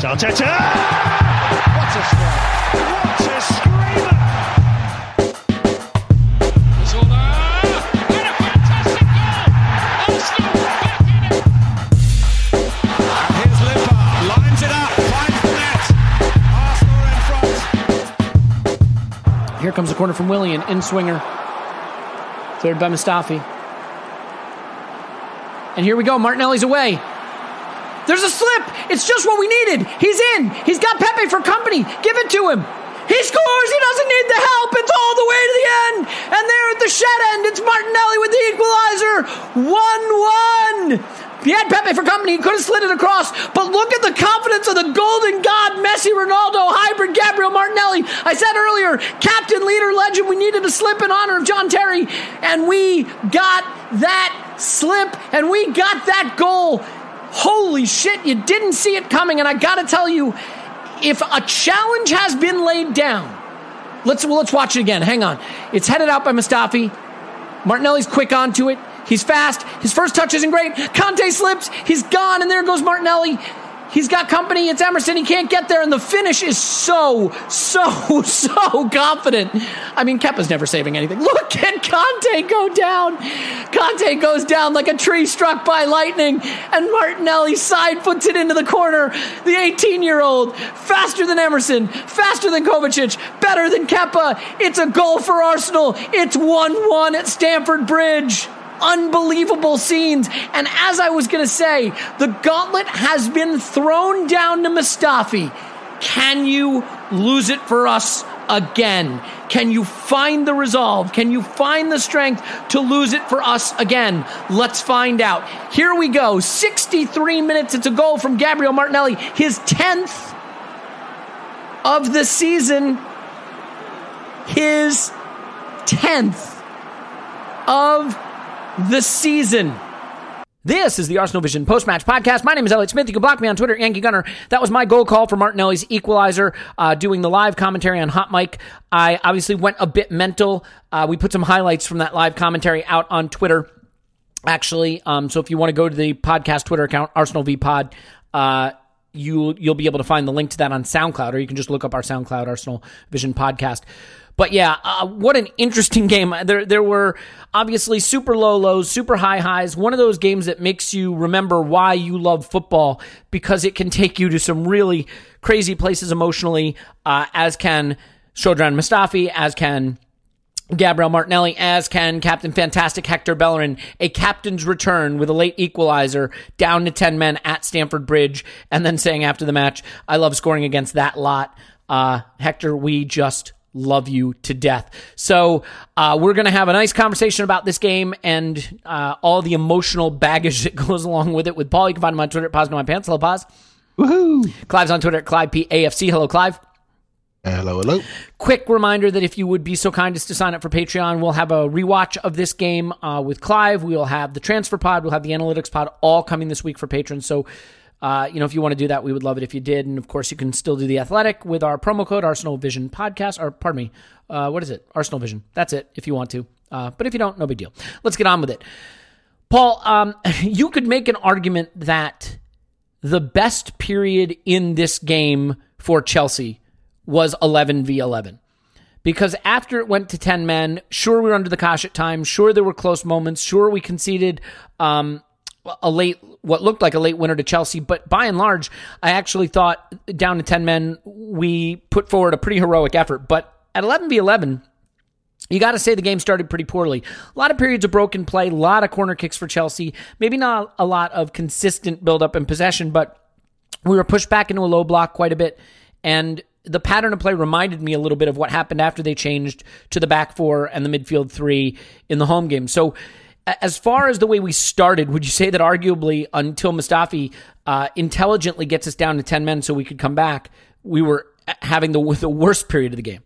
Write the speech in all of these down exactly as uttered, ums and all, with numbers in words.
Arteta! What a strike! What a screamer! Zola! And a fantastic goal! Arsenal back in it! And here's Lippard, lines it up, finds the net! Arsenal in front. Here comes a corner from Willian, in swinger. Cleared by Mustafi. And here we go, Martinelli's away. There's a slip. It's just what we needed. He's in. He's got Pepe for company. Give it to him. He scores. He doesn't need the help. It's all the way to the end. And there at the shed end, it's Martinelli with the equalizer. one one. He had Pepe for company. He could have slid it across. But look at the confidence of the golden god, Messi, Ronaldo, hybrid, Gabriel Martinelli. I said earlier, captain, leader, legend, we needed a slip in honor of John Terry. And we got that slip. And we got that goal. Holy shit, you didn't see it coming. And I got to tell you, if a challenge has been laid down, let's well, let's watch it again. Hang on. It's headed out by Mustafi. Martinelli's quick onto it. He's fast. His first touch isn't great. Kante slips. He's gone. And there goes Martinelli. He's got company. It's Emerson. He can't get there. And the finish is so, so, so confident. I mean, Kepa's never saving anything. Look at Kante go down. Kante goes down like a tree struck by lightning. And Martinelli side puts it into the corner. The eighteen-year-old, faster than Emerson, faster than Kovacic, better than Kepa. It's a goal for Arsenal. It's one one at Stamford Bridge. Unbelievable scenes. And as I was going to say, the gauntlet has been thrown down to Mustafi. Can you lose it for us again? Can you find the resolve? Can you find the strength to lose it for us again? Let's find out. Here we go. sixty-three minutes. It's a goal from Gabriel Martinelli, his tenth of the season. His tenth of the season. This is the Arsenal Vision post-match podcast. My name is Elliot Smith. You can block me on Twitter, Yankee Gunner. That was my goal call for Martinelli's equalizer, uh, doing the live commentary on Hot Mic. I obviously went a bit mental. Uh, we put some highlights from that live commentary out on Twitter, actually. Um, so if you want to go to the podcast Twitter account, Arsenal V Pod, uh, you, you'll be able to find the link to that on SoundCloud, or you can just look up our SoundCloud Arsenal Vision podcast. But yeah, uh, what an interesting game. There there were obviously super low lows, super high highs. One of those games that makes you remember why you love football, because it can take you to some really crazy places emotionally, uh, as can Shodran Mustafi, as can Gabriel Martinelli, as can Captain Fantastic Hector Bellerin, a captain's return with a late equalizer, down to ten men at Stamford Bridge, and then saying after the match, I love scoring against that lot. Uh, Hector, we just love you to death. So uh, we're going to have a nice conversation about this game and uh, all the emotional baggage that goes along with it with Paul. You can find him on Twitter at Pause No My Pants. Hello, Pause. Woohoo! Clive's on Twitter at Clive P A F C. Hello, Clive. Hello, hello. Quick reminder that if you would be so kind as to sign up for Patreon, we'll have a rewatch of this game uh, with Clive. We'll have the transfer pod. We'll have the analytics pod all coming this week for patrons. So, uh, you know, if you want to do that, we would love it if you did. And, of course, you can still do The Athletic with our promo code, Arsenal Vision Podcast. Or, pardon me, uh, what is it? Arsenal Vision. That's it, if you want to. Uh, but if you don't, no big deal. Let's get on with it. Paul, um, you could make an argument that the best period in this game for Chelsea was eleven v eleven. Because after it went to ten men, sure, we were under the cosh at times. Sure, there were close moments. Sure, we conceded um, a late, what looked like a late winner to Chelsea. But by and large, I actually thought down to ten men, we put forward a pretty heroic effort. But at eleven v eleven, you got to say the game started pretty poorly. A lot of periods of broken play, a lot of corner kicks for Chelsea. Maybe not a lot of consistent buildup in possession, but we were pushed back into a low block quite a bit. And the pattern of play reminded me a little bit of what happened after they changed to the back four and the midfield three in the home game. So as far as the way we started, would you say that arguably until Mustafi uh, intelligently gets us down to ten men so we could come back, we were having the, the worst period of the game?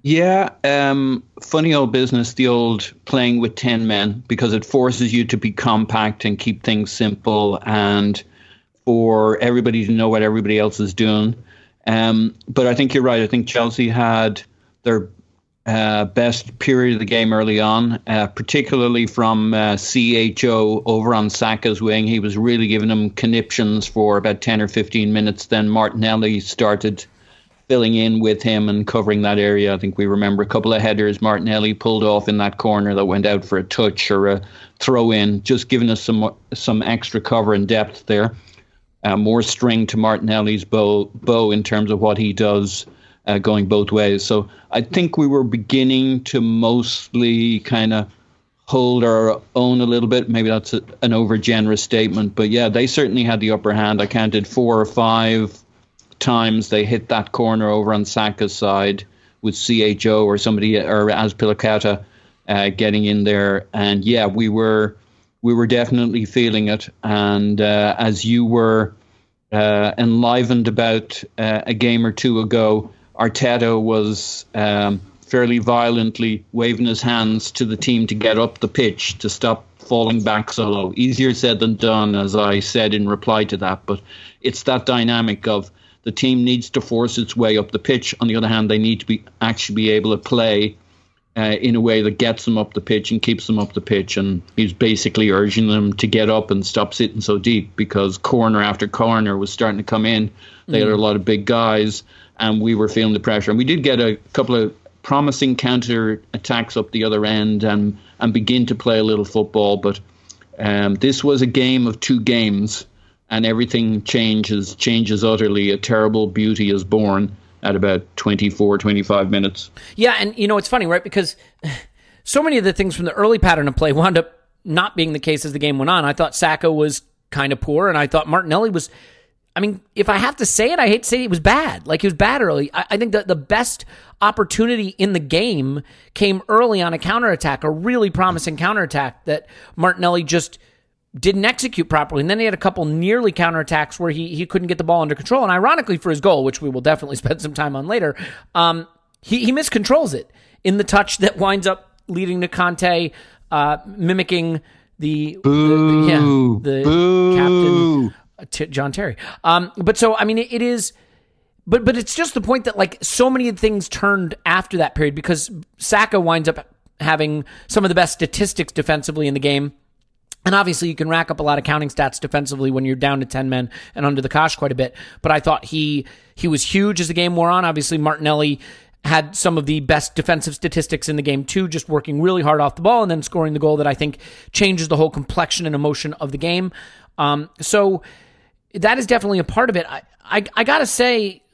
Yeah, um, funny old business, the old playing with ten men, because it forces you to be compact and keep things simple and for everybody to know what everybody else is doing. Um, but I think you're right. I think Chelsea had their uh, best period of the game early on, uh, particularly from uh, C H O over on Saka's wing. He was really giving them conniptions for about ten or fifteen minutes. Then Martinelli started filling in with him and covering that area. I think we remember a couple of headers Martinelli pulled off in that corner that went out for a touch or a throw in, just giving us some some extra cover and depth there. Uh, more string to Martinelli's bow, bow in terms of what he does uh, going both ways. So I think we were beginning to mostly kind of hold our own a little bit. Maybe that's a, an overgenerous statement. But yeah, they certainly had the upper hand. I counted four or five times they hit that corner over on Saka's side with C H O or somebody or Aspilicueta uh, getting in there, and yeah, we were we were definitely feeling it. And uh, as you were uh, enlivened about uh, a game or two ago, Arteta was um, fairly violently waving his hands to the team to get up the pitch to stop falling back so low. Easier said than done, as I said in reply to that, but it's that dynamic of the team needs to force its way up the pitch. On the other hand, they need to be actually be able to play uh, in a way that gets them up the pitch and keeps them up the pitch. And he's basically urging them to get up and stop sitting so deep because corner after corner was starting to come in. They mm-hmm. had a lot of big guys, and we were feeling the pressure. And we did get a couple of promising counter attacks up the other end and, and begin to play a little football. But um, this was a game of two games. And everything changes, changes utterly. A terrible beauty is born at about twenty-four, twenty-five minutes. Yeah, and you know, it's funny, right? Because so many of the things from the early pattern of play wound up not being the case as the game went on. I thought Saka was kind of poor, and I thought Martinelli was, I mean, if I have to say it, I hate to say it, it was bad. Like, it was bad early. I, I think that the best opportunity in the game came early on a counterattack, a really promising counterattack that Martinelli just didn't execute properly, and then he had a couple nearly counterattacks where he he couldn't get the ball under control, and ironically for his goal, which we will definitely spend some time on later, um, he, he miscontrols it in the touch that winds up leading to Kante uh, mimicking the, Boo. the, the, yeah, the Boo. captain, uh, John Terry. Um, but so, I mean, it, it is... But, but it's just the point that, like, so many things turned after that period because Saka winds up having some of the best statistics defensively in the game. And obviously, you can rack up a lot of counting stats defensively when you're down to ten men and under the cosh quite a bit. But I thought he he was huge as the game wore on. Obviously, Martinelli had some of the best defensive statistics in the game, too, just working really hard off the ball and then scoring the goal that I think changes the whole complexion and emotion of the game. Um, so that is definitely a part of it. I, I, I got to say,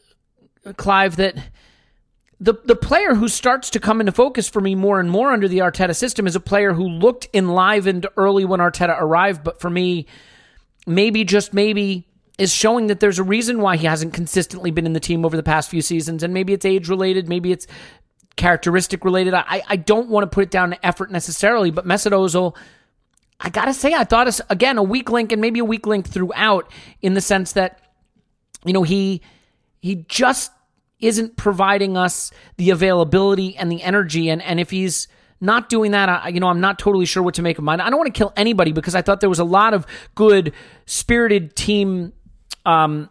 Clive, that the the player who starts to come into focus for me more and more under the Arteta system is a player who looked enlivened early when Arteta arrived, but for me, maybe just maybe is showing that there's a reason why he hasn't consistently been in the team over the past few seasons, and maybe it's age-related, maybe it's characteristic-related. I, I don't want to put it down to effort necessarily, but Mesut Ozil, I got to say, I thought, it's, again, a weak link, and maybe a weak link throughout, in the sense that, you know, he he just isn't providing us the availability and the energy, and, and if he's not doing that, I, you know, I'm not totally sure what to make of mine. I don't want to kill anybody, because I thought there was a lot of good, spirited team um,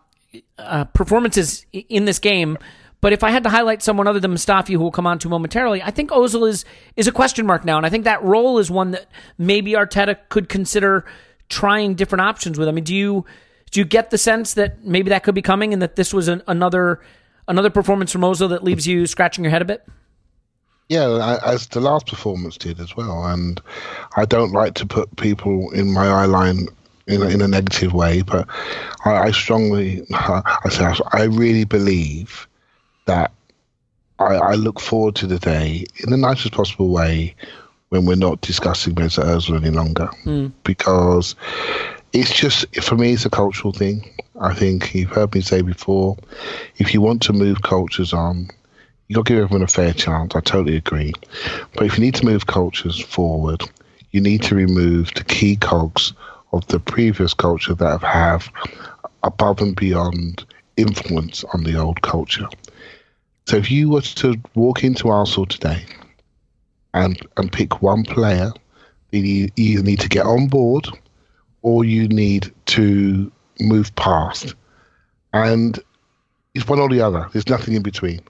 uh, performances in this game. But if I had to highlight someone other than Mustafi, who we'll come on to momentarily, I think Ozil is is a question mark now. And I think that role is one that maybe Arteta could consider trying different options with. I mean, do you do you get the sense that maybe that could be coming, and that this was an, another another performance from Ozil that leaves you scratching your head a bit? Yeah, as the last performance did as well. And I don't like to put people in my eye line in a, in a negative way, but I, I strongly, I say, I really believe that I, I look forward to the day, in the nicest possible way, when we're not discussing Mesut Ozil any longer. Mm. Because it's just, for me, it's a cultural thing. I think you've heard me say before, if you want to move cultures on, you've got to give everyone a fair chance. I totally agree. But if you need to move cultures forward, you need to remove the key cogs of the previous culture that have above and beyond influence on the old culture. So if you were to walk into Arsenal today and and pick one player, you either need to get on board or you need to move past. And it's one or the other. There's nothing in between.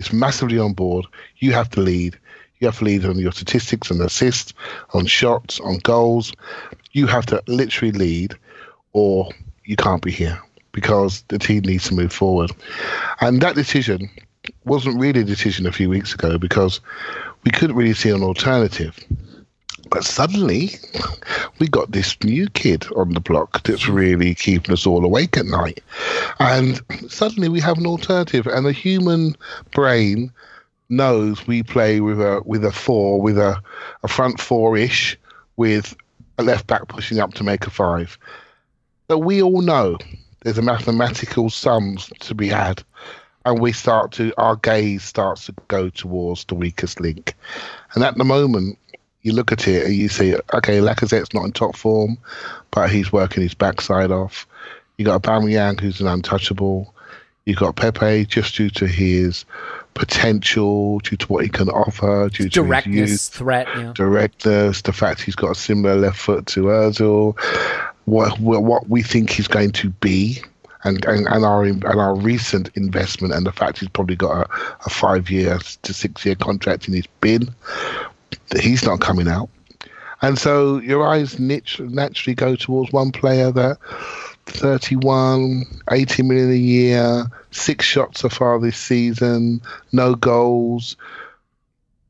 It's massively on board. You have to lead. You have to lead on your statistics and assists, on shots, on goals. You have to literally lead, or you can't be here, because the team needs to move forward. And that decision wasn't really a decision a few weeks ago, because we couldn't really see an alternative. But suddenly, we got this new kid on the block that's really keeping us all awake at night. And suddenly we have an alternative, and the human brain knows we play with a with a four, with a, a front four-ish, with a left back pushing up to make a five. So we all know there's a mathematical sums to be had, and we start to, our gaze starts to go towards the weakest link. And at the moment, you look at it and you see, okay, Lacazette's not in top form, but he's working his backside off. You got Aubameyang, who's an untouchable. You got Pepe, just due to his potential, due to what he can offer, due to directness, his youth, threat, yeah. directness, the fact he's got a similar left foot to Ozil, what what we think he's going to be, and and, and our and our recent investment, and the fact he's probably got a, a five year to six year contract in his bin. He's not coming out. And so your eyes naturally go towards one player that thirty-one, eighty million a year, six shots so far this season, no goals,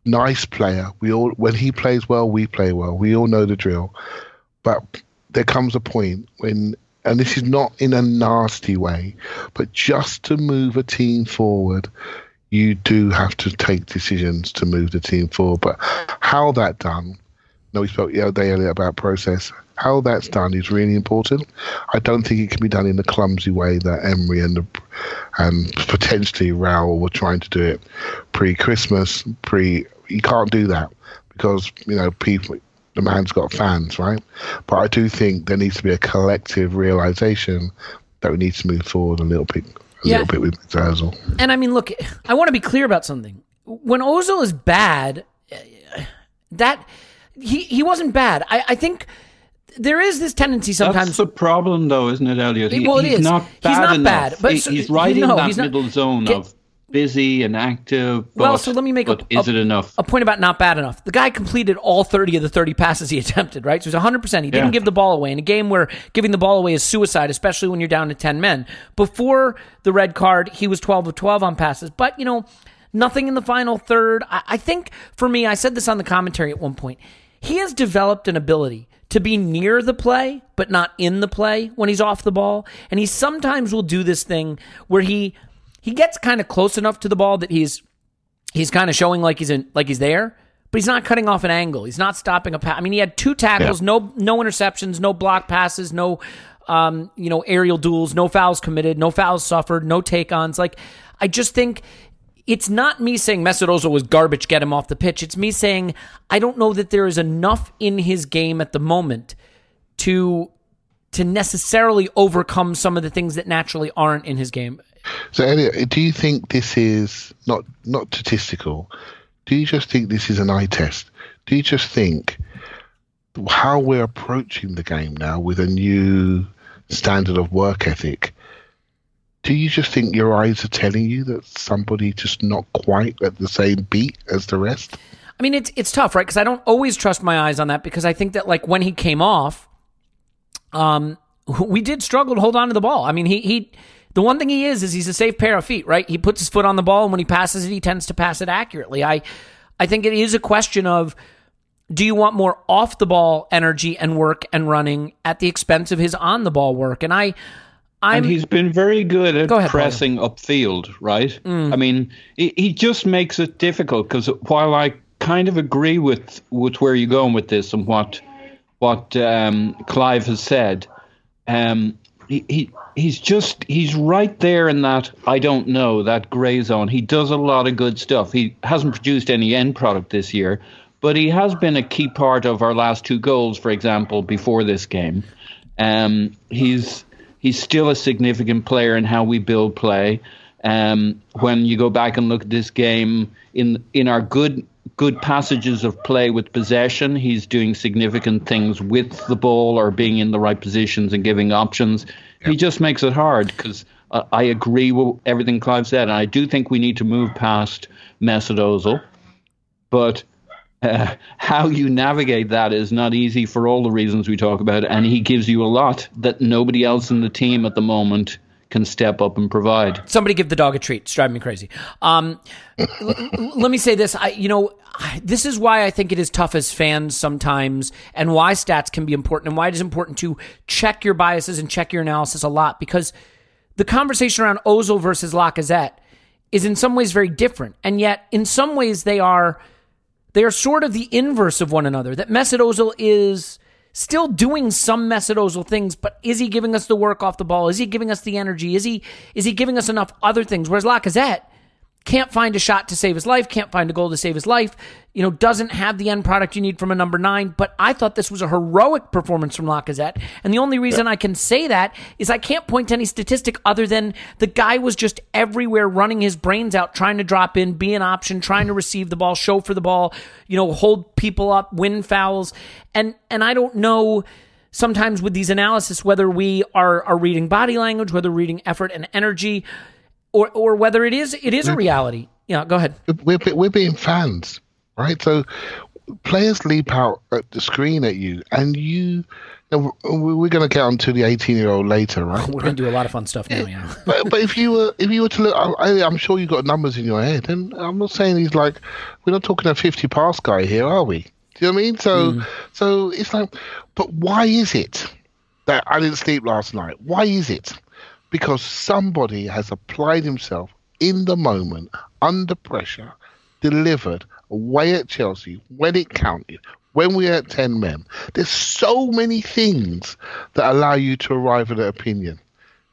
nice player. We all, when he plays well, we play well. We all know the drill. But there comes a point when, and this is not in a nasty way, but just to move a team forward, you do have to take decisions to move the team forward. But how that done, no, we spoke the other day earlier about process, how that's done is really important. I don't think it can be done in the clumsy way that Emery and the, and potentially Raul were trying to do it pre-Christmas, pre... You can't do that because, you know, people, the man's got fans, right? But I do think there needs to be a collective realisation that we need to move forward a little bit. A yeah. little bit with Ozil. And I mean, look, I want to be clear about something. When Ozil is bad, that he, he wasn't bad. I, I think there is this tendency sometimes. That's the problem, though, isn't it, Elliot? He, well, it he's is. Not bad he's not enough. Bad. But he, so, he's right in no, that not, middle zone get, of busy and active. But, well, so let me make a, is a, it enough? a point about not bad enough. The guy completed all thirty of the thirty passes he attempted, right? So it was one hundred percent. He didn't yeah. give the ball away. In a game where giving the ball away is suicide, especially when you're down to ten men. Before the red card, he was twelve of twelve on passes. But, you know, nothing in the final third. I, I think, for me, I said this on the commentary at one point, he has developed an ability to be near the play, but not in the play when he's off the ball. And he sometimes will do this thing where he... He gets kind of close enough to the ball that he's he's kind of showing like he's in, like he's there, but he's not cutting off an angle. He's not stopping a pass. I mean, he had two tackles, yeah. no no interceptions, no block passes, no um, you know, aerial duels, no fouls committed, no fouls suffered, no take-ons. Like, I just think it's not me saying Mesut Ozil was garbage, get him off the pitch. It's me saying I don't know that there is enough in his game at the moment to to necessarily overcome some of the things that naturally aren't in his game. So, Elliot, do you think this is not not statistical? Do you just think this is an eye test? Do you just think how we're approaching the game now with a new standard of work ethic, do you just think your eyes are telling you that somebody just not quite at the same beat as the rest? I mean, it's it's tough, right? Because I don't always trust my eyes on that, because I think that, like, when he came off, um, we did struggle to hold on to the ball. I mean, he he... The one thing he is, is he's a safe pair of feet, right? He puts his foot on the ball, and when he passes it, he tends to pass it accurately. I I think it is a question of, do you want more off-the-ball energy and work and running at the expense of his on-the-ball work? And I, I'm, and he's been very good at go ahead, pressing Paul. upfield, right? Mm. I mean, he, he just makes it difficult, because while I kind of agree with, with where you're going with this and what, what um, Clive has said, um, he... he He's just, he's right there in that, I don't know, that grey zone. He does a lot of good stuff. He hasn't produced any end product this year, but he has been a key part of our last two goals, for example, before this game. Um, he's he's still a significant player in how we build play. Um, when you go back and look at this game, in in our good good passages of play with possession, he's doing significant things with the ball or being in the right positions and giving options. He just makes it hard, because uh, I agree with everything Clive said, and I do think we need to move past Mesut Ozil. But uh, how you navigate that is not easy for all the reasons we talk about, and he gives you a lot that nobody else in the team at the moment can step up and provide. Somebody give the dog a treat. It's driving me crazy. Um, l- let me say this. I, you know, I, this is why I think it is tough as fans sometimes, and why stats can be important, and why it is important to check your biases and check your analysis a lot, because the conversation around Ozil versus Lacazette is in some ways very different. And yet in some ways they are, they are sort of the inverse of one another, that Mesut Ozil is still doing some Mesut Ozil things, but is he giving us the work off the ball? Is he giving us the energy? Is he is he giving us enough other things? Whereas Lacazette can't find a shot to save his life, can't find a goal to save his life, you know, doesn't have the end product you need from a number nine. But I thought this was a heroic performance from Lacazette. And the only reason yeah. I can say that is I can't point to any statistic other than the guy was just everywhere, running his brains out, trying to drop in, be an option, trying to receive the ball, show for the ball, you know, hold people up, win fouls. And and I don't know sometimes with these analysis whether we are, are reading body language, whether we're reading effort and energy, Or, or whether it is, it is a reality. Yeah, go ahead. We're we're being fans, right? So players leap out at the screen at you, and you. We're going to get onto the eighteen-year-old later, right? We're going to do a lot of fun stuff now. Yeah. but but if you were if you were to look, I, I'm sure you got numbers in your head, and I'm not saying he's like, we're not talking a fifty-pass guy here, are we? Do you know what I mean? So mm. so it's like, but why is it that I didn't sleep last night? Why is it? Because somebody has applied himself in the moment, under pressure, delivered away at Chelsea, when it counted, when we had ten men. There's so many things that allow you to arrive at an opinion.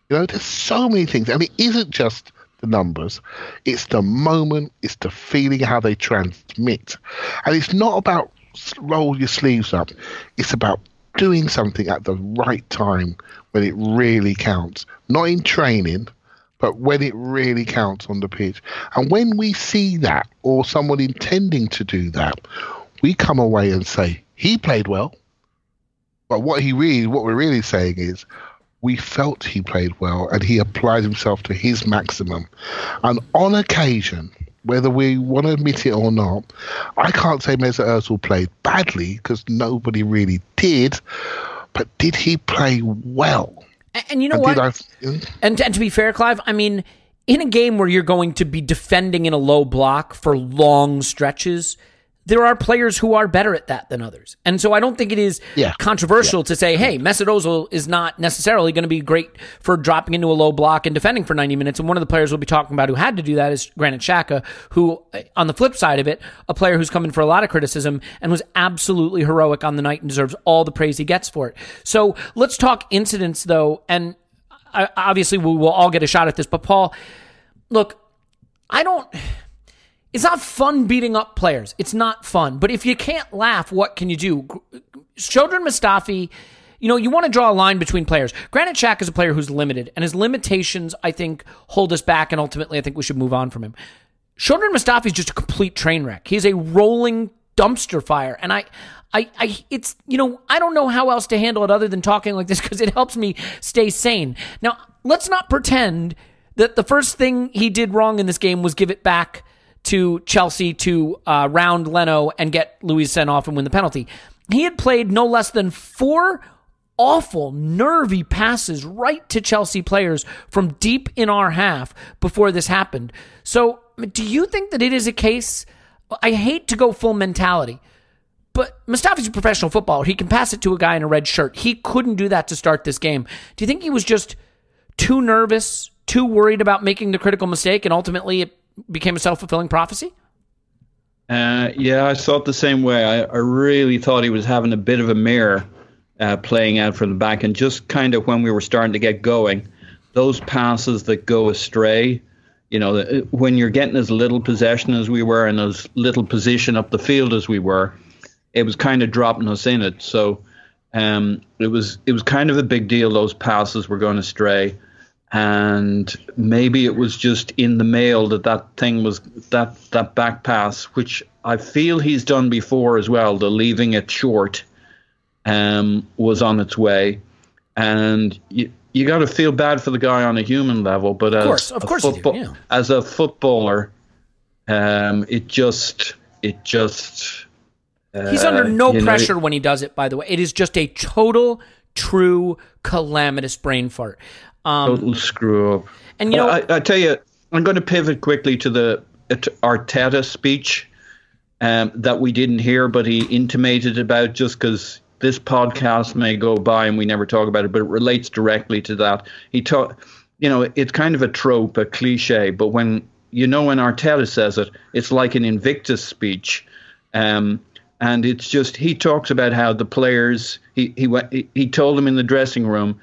You know, there's so many things. And it isn't just the numbers. It's the moment. It's the feeling, how they transmit. And it's not about roll your sleeves up. It's about doing something at the right time when it really counts. Not in training, but when it really counts on the pitch. And when we see that, or someone intending to do that, we come away and say, he played well. But what he really, what we're really saying is, we felt he played well and he applied himself to his maximum. And on occasion, whether we want to admit it or not, I can't say Mesut Ozil played badly, because nobody really did. But did he play well? And, and you know and what? I, uh, and, and to be fair, Clive, I mean, in a game where you're going to be defending in a low block for long stretches, there are players who are better at that than others. And so I don't think it is yeah. controversial yeah. to say, hey, Mesut Ozil is not necessarily going to be great for dropping into a low block and defending for ninety minutes. And one of the players we'll be talking about who had to do that is Granit Xhaka, who, on the flip side of it, a player who's come in for a lot of criticism and was absolutely heroic on the night and deserves all the praise he gets for it. So let's talk incidents, though. And I, obviously we will all get a shot at this. But, Paul, look, I don't... It's not fun beating up players. It's not fun. But if you can't laugh, what can you do? Sokratis Mustafi, you know, you want to draw a line between players. Granit Xhaka is a player who's limited, and his limitations, I think, hold us back, and ultimately I think we should move on from him. Sokratis Mustafi is just a complete train wreck. He's a rolling dumpster fire, and I... I, I, it's, you know, I don't know how else to handle it other than talking like this because it helps me stay sane. Now, let's not pretend that the first thing he did wrong in this game was give it back to Chelsea to uh, round Leno and get Luiz sent off and win the penalty. He had played no less than four awful, nervy passes right to Chelsea players from deep in our half before this happened. So do you think that it is a case? I hate to go full mentality, but Mustafi's a professional footballer. He can pass it to a guy in a red shirt. He couldn't do that to start this game. Do you think he was just too nervous, too worried about making the critical mistake, and ultimately it became a self-fulfilling prophecy? Uh, yeah, I thought the same way. I, I really thought he was having a bit of a mirror uh, playing out from the back, and just kind of when we were starting to get going, those passes that go astray, you know, when you're getting as little possession as we were and as little position up the field as we were, it was kind of dropping us in it. So um, it was it was kind of a big deal. Those passes were going astray. And maybe it was just in the mail that that thing was, that, that back pass, which I feel he's done before as well, the leaving it short, um, was on its way. And you you got to feel bad for the guy on a human level, but as, of course, of a, course football, you do, yeah. as a footballer, um, it just, it just... Uh, he's under no pressure know, when he does it, by the way. It is just a total, true, calamitous brain fart. Um, Total screw up. And you know, I, I tell you, I'm going to pivot quickly to the to Arteta speech um, that we didn't hear, but he intimated about, just because this podcast may go by and we never talk about it, but it relates directly to that. He talked, you know, it's kind of a trope, a cliche, but when you know when Arteta says it, it's like an Invictus speech, um, and it's just he talks about how the players. He he went, he told them in the dressing room,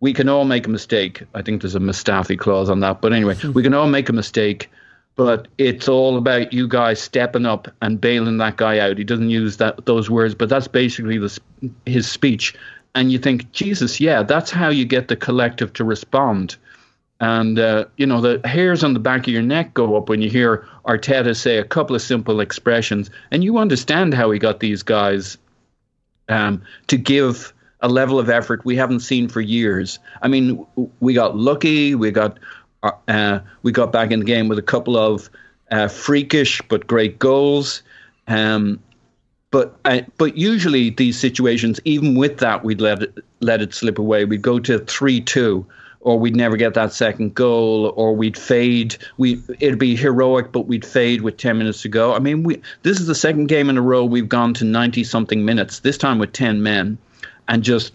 we can all make a mistake. I think there's a Mustafi clause on that. But anyway, we can all make a mistake, but it's all about you guys stepping up and bailing that guy out. He doesn't use that those words, but that's basically the, his speech. And you think, Jesus, yeah, that's how you get the collective to respond. And, uh, you know, the hairs on the back of your neck go up when you hear Arteta say a couple of simple expressions. And you understand how he got these guys um, to give a level of effort we haven't seen for years. I mean, we got lucky. We got uh, we got back in the game with a couple of uh, freakish but great goals. Um, but uh, but usually these situations, even with that, we'd let it, let it slip away. We'd go to three two, or we'd never get that second goal, or we'd fade. We it'd be heroic, but we'd fade with ten minutes to go. I mean, we this is the second game in a row we've gone to ninety-something minutes, this time with ten men. And just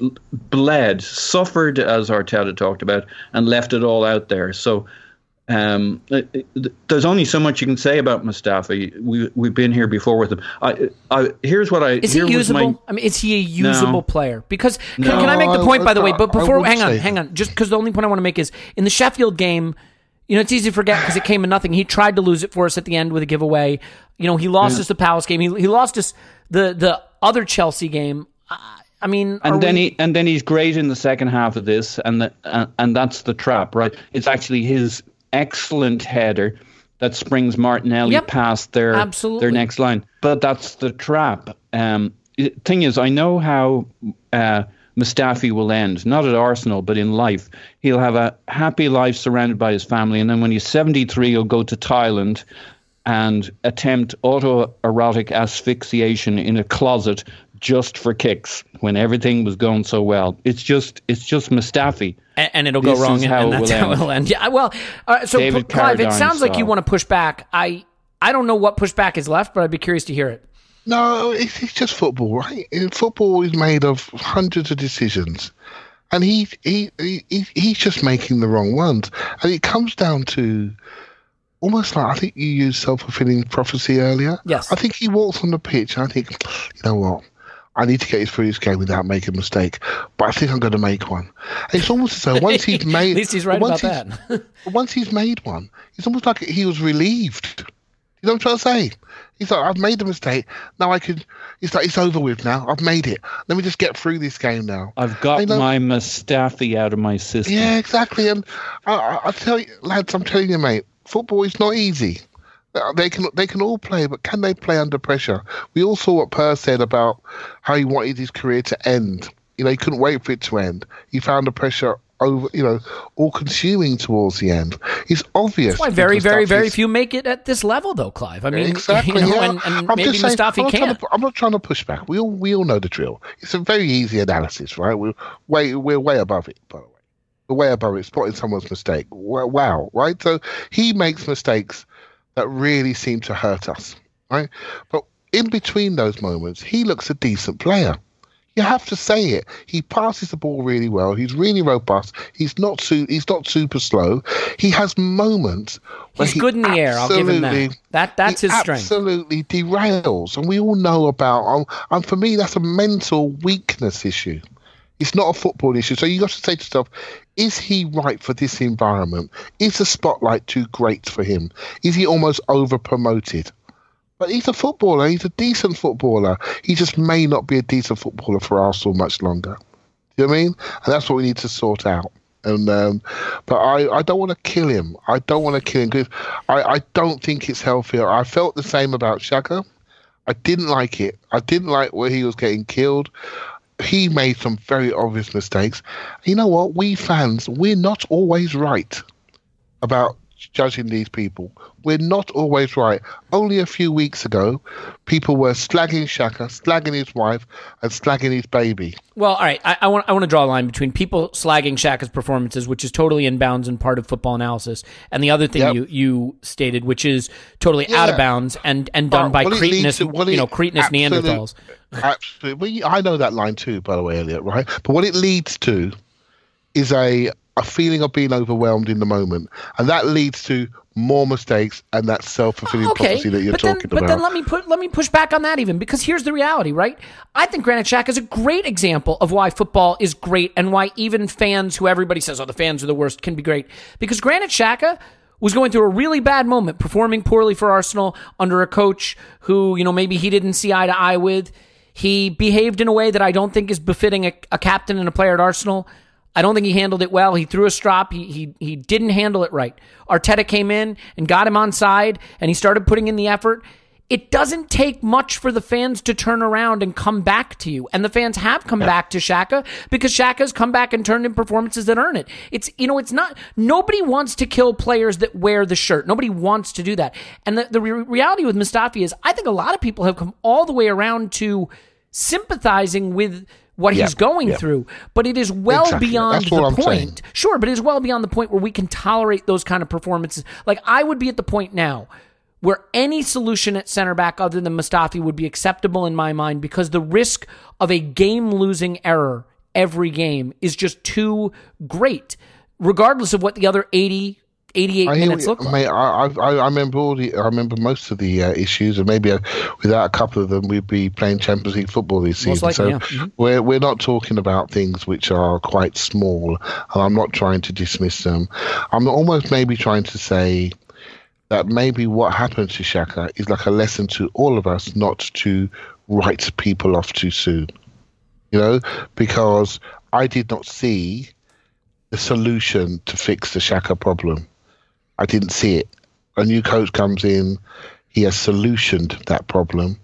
bled, suffered, as Arteta talked about, and left it all out there. So um, it, it, there's only so much you can say about Mustafi. We, we've been here before with him. I, I, here's what I... Is he usable? My, I mean, is he a usable no. player? Because, can, no, can I make the point, I, by the I, way, but before... Hang on, hang on. Just because the only point I want to make is, in the Sheffield game, you know, it's easy to forget because it came to nothing. He tried to lose it for us at the end with a giveaway. You know, he lost yeah. us the Palace game. He, he lost us the, the other Chelsea game. Uh, I mean, and then we... he and then he's great in the second half of this, and the, uh, and that's the trap, right? It's actually his excellent header that springs Martinelli yep. past their Absolutely. their next line. But that's the trap. Um, thing is, I know how uh, Mustafi will end, not at Arsenal, but in life. He'll have a happy life surrounded by his family, and then when he's seventy-three, he'll go to Thailand and attempt autoerotic asphyxiation in a closet, just for kicks, when everything was going so well. It's just, it's just Mustafi, and, and it'll go this wrong, and, and that's how it'll end. Yeah, well, uh, so David Clive, Carradine it sounds style. Like you want to push back. I, I don't know what pushback is left, but I'd be curious to hear it. No, it's, it's just football, right? Football is made of hundreds of decisions, and he, he he he's just making the wrong ones, and it comes down to almost like, I think you used self-fulfilling prophecy earlier. Yes, I think he walks on the pitch, and I think, you know what? I need to get through this game without making a mistake, but I think I'm going to make one. And it's almost as though once he's made, at least he's right about that. Once he's made one, it's almost like he was relieved. You know what I'm trying to say? He's like, I've made the mistake. Now I can. It's like, it's over with now. I've made it. Let me just get through this game now. I've got my Mustafi out of my system. Yeah, exactly. And I, I, I tell you, lads, I'm telling you, mate, football is not easy. They can they can all play, but can they play under pressure? We all saw what Per said about how he wanted his career to end. You know, he couldn't wait for it to end. He found the pressure over, you know, all-consuming towards the end. It's obvious. That's why very, very, very is... few make it at this level, though, Clive. I mean, exactly. You know, yeah. and, and I'm maybe just saying, Mustafi I'm can't. To, I'm not trying to push back. We all we all know the drill. It's a very easy analysis, right? We're way we're way above it, by the way. We're way above it, spotting someone's mistake. Wow, right? So he makes mistakes that really seem to hurt us, right? But in between those moments, he looks a decent player. You have to say it. He passes the ball really well. He's really robust. He's not su- He's not super slow. He has moments where he's he good in the air. I'll give him that. that that's his strength. Absolutely derails, and we all know about. Um, and for me, that's a mental weakness issue. It's not a football issue. So you got to say to yourself, is he right for this environment? Is the spotlight too great for him? Is he almost over-promoted? But he's a footballer. He's a decent footballer. He just may not be a decent footballer for Arsenal much longer. Do you know what I mean? And that's what we need to sort out. And um, But I, I don't want to kill him. I don't want to kill him. Cause I, I don't think it's healthy. I felt the same about Xhaka. I didn't like it. I didn't like where he was getting killed. He made some very obvious mistakes. You know what? We fans, we're not always right about judging these people. We're not always right. Only a few weeks ago, people were slagging Xhaka, slagging his wife, and slagging his baby. Well, all right. I, I want I want to draw a line between people slagging Xhaka's performances, which is totally in bounds and part of football analysis, and the other thing yep. you, you stated, which is totally yeah. out of bounds and, and done right. by cretinous, you it, know, cretinous Neanderthals. Absolutely. I know that line too, by the way, Elliot, right? But what it leads to is a... a feeling of being overwhelmed in the moment, and that leads to more mistakes and that self-fulfilling okay, prophecy that you're then, talking but about. But then let me put let me push back on that even, because here's the reality, right? I think Granit Xhaka is a great example of why football is great and why even fans who everybody says, oh, the fans are the worst, can be great, because Granit Xhaka was going through a really bad moment, performing poorly for Arsenal under a coach who, you know, maybe he didn't see eye to eye with. He behaved in a way that I don't think is befitting a, a captain and a player at Arsenal. I don't think he handled it well. He threw a strop. He he he didn't handle it right. Arteta came in and got him onside, and he started putting in the effort. It doesn't take much for the fans to turn around and come back to you. And the fans have come yeah. back to Xhaka, because Xhaka's come back and turned in performances that earn it. It's, you know, it's not, nobody wants to kill players that wear the shirt. Nobody wants to do that. And the, the re- reality with Mustafi is I think a lot of people have come all the way around to sympathizing with what yeah, he's going yeah. through, but it is well exactly. beyond That's the point. Saying. Sure, but it is well beyond the point where we can tolerate those kind of performances. Like, I would be at the point now where any solution at center back other than Mustafi would be acceptable in my mind, because the risk of a game-losing error every game is just too great, regardless of what the other eighty, eighty-eight I minutes hear, look mate, like. I, I, I, remember all the, I remember most of the uh, issues, and maybe uh, without a couple of them, we'd be playing Champions League football this season. Likely, so yeah. mm-hmm. we're, we're not talking about things which are quite small, and I'm not trying to dismiss them. I'm almost maybe trying to say that maybe what happened to Xhaka is like a lesson to all of us not to write people off too soon, you know, because I did not see the solution to fix the Xhaka problem. I didn't see it. A new coach comes in, he has solutioned that problem.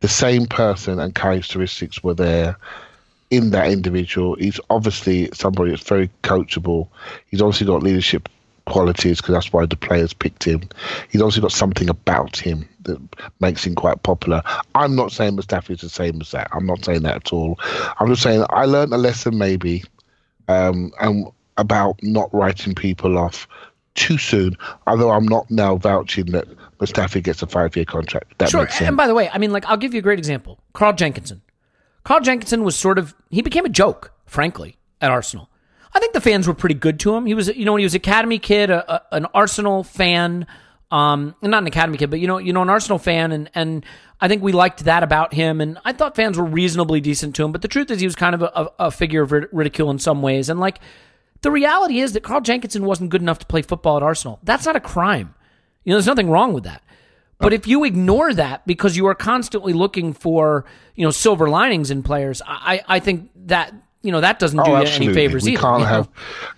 The same person and characteristics were there in that individual. He's obviously somebody that's very coachable. He's obviously got leadership qualities, because that's why the players picked him. He's obviously got something about him that makes him quite popular. I'm not saying Mustafi is the same as that. I'm not saying that at all. I'm just saying I learned a lesson maybe um, and about not writing people off too soon, although I'm not now vouching that Mustafi gets a five-year contract. That sure, makes sense. And by the way, I mean, like, I'll give you a great example. Carl Jenkinson. Carl Jenkinson was sort of, he became a joke, frankly, at Arsenal. I think the fans were pretty good to him. He was, you know, when he was an academy kid, a, a, an Arsenal fan, um, not an academy kid, but, you know, you know, an Arsenal fan, and, and I think we liked that about him, and I thought fans were reasonably decent to him, but the truth is he was kind of a, a figure of ridicule in some ways, and, like, the reality is that Carl Jenkinson wasn't good enough to play football at Arsenal. That's not a crime. You know, there's nothing wrong with that. But if you ignore that because you are constantly looking for, you know, silver linings in players, I, I think that, you know, that doesn't do oh, you any favors we either. Can't have,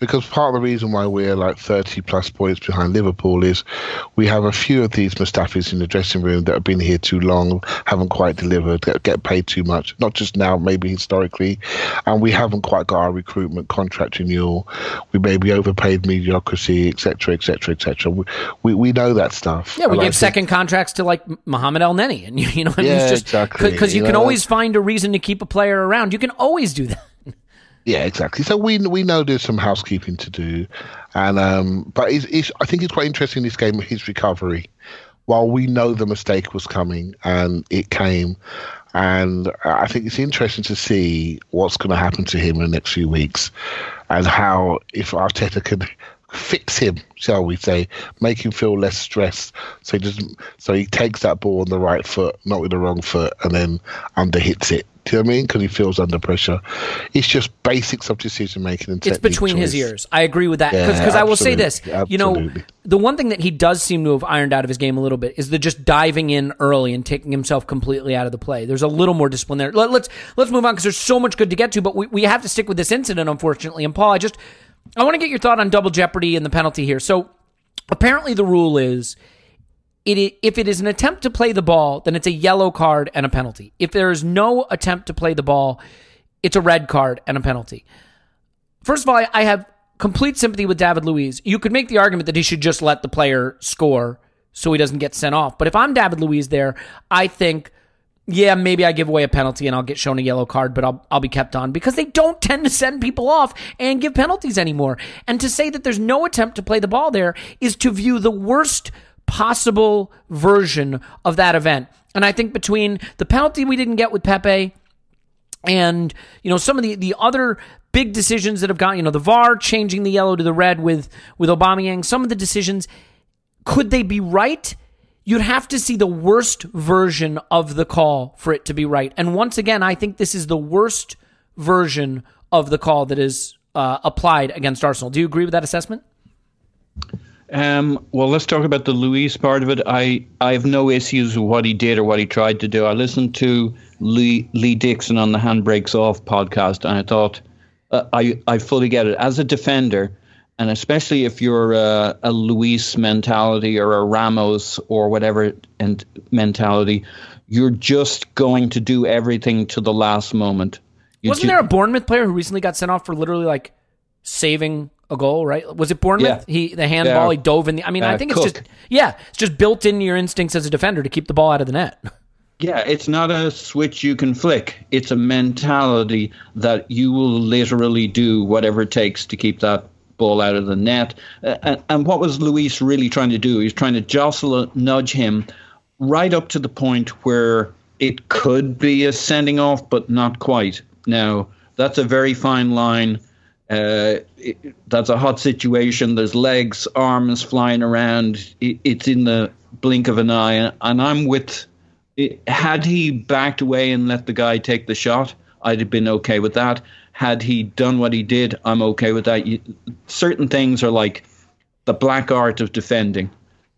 because part of the reason why we're like thirty plus points behind Liverpool is we have a few of these Mustafis in the dressing room that have been here too long, haven't quite delivered, get, get paid too much, not just now, maybe historically, and we haven't quite got our recruitment, contract renewal. We maybe overpaid mediocrity, et cetera, et cetera, et cetera. We, we, we know that stuff. Yeah, we and gave I second think, contracts to like Mohamed El Neni, and you, you know what I mean? Yeah, just, exactly. Because you, you know, can always find a reason to keep a player around. You can always do that. Yeah, exactly. So we we know there's some housekeeping to do, and um, but it's, it's, I think it's quite interesting this game, his recovery. While we know the mistake was coming, and it came, and I think it's interesting to see what's going to happen to him in the next few weeks, and how, if Arteta can fix him, shall we say, make him feel less stressed, so he doesn't, so he takes that ball on the right foot, not with the wrong foot, and then under hits it. Do you know what I mean? Because he feels under pressure. It's just basics of decision-making and technique. It's between choice. His ears. I agree with that. Because yeah, I will say this. Absolutely. You know, the one thing that he does seem to have ironed out of his game a little bit is the just diving in early and taking himself completely out of the play. There's a little more discipline there. Let, let's let's move on because there's so much good to get to, but we, we have to stick with this incident, unfortunately. And, Paul, I just I want to get your thought on double jeopardy and the penalty here. So, apparently the rule is... It, if it is an attempt to play the ball, then it's a yellow card and a penalty. If there is no attempt to play the ball, it's a red card and a penalty. First of all, I, I have complete sympathy with David Luiz. You could make the argument that he should just let the player score so he doesn't get sent off. But if I'm David Luiz there, I think, yeah, maybe I give away a penalty and I'll get shown a yellow card, but I'll, I'll be kept on because they don't tend to send people off and give penalties anymore. And to say that there's no attempt to play the ball there is to view the worst possible version of that event. And I think between the penalty we didn't get with Pepe and, you know, some of the, the other big decisions that have gotten, you know, the V A R changing the yellow to the red with, with Aubameyang, some of the decisions, could they be right? You'd have to see the worst version of the call for it to be right. And once again, I think this is the worst version of the call that is uh, applied against Arsenal. Do you agree with that assessment? Um, well, let's talk about the Luiz part of it. I, I have no issues with what he did or what he tried to do. I listened to Lee, Lee Dixon on the Handbrakes Off podcast, and I thought, uh, I, I fully get it. As a defender, and especially if you're uh, a Luiz mentality or a Ramos or whatever and mentality, you're just going to do everything to the last moment. You Wasn't do- there a Bournemouth player who recently got sent off for literally like saving... a goal, right? Was it Bournemouth? Yeah. He the handball, yeah. He dove in the I mean, uh, I think Cook. It's just yeah, it's just built into your instincts as a defender to keep the ball out of the net. Yeah, it's not a switch you can flick. It's a mentality that you will literally do whatever it takes to keep that ball out of the net. Uh, and, and what was Luiz really trying to do? He was trying to jostle, nudge him right up to the point where it could be a sending off, but not quite. Now, that's a very fine line. Uh, it, that's a hot situation. There's legs, arms flying around. It, it's in the blink of an eye. And, and I'm with, it, had he backed away and let the guy take the shot, I'd have been okay with that. Had he done what he did, I'm okay with that. You, certain things are like the black art of defending,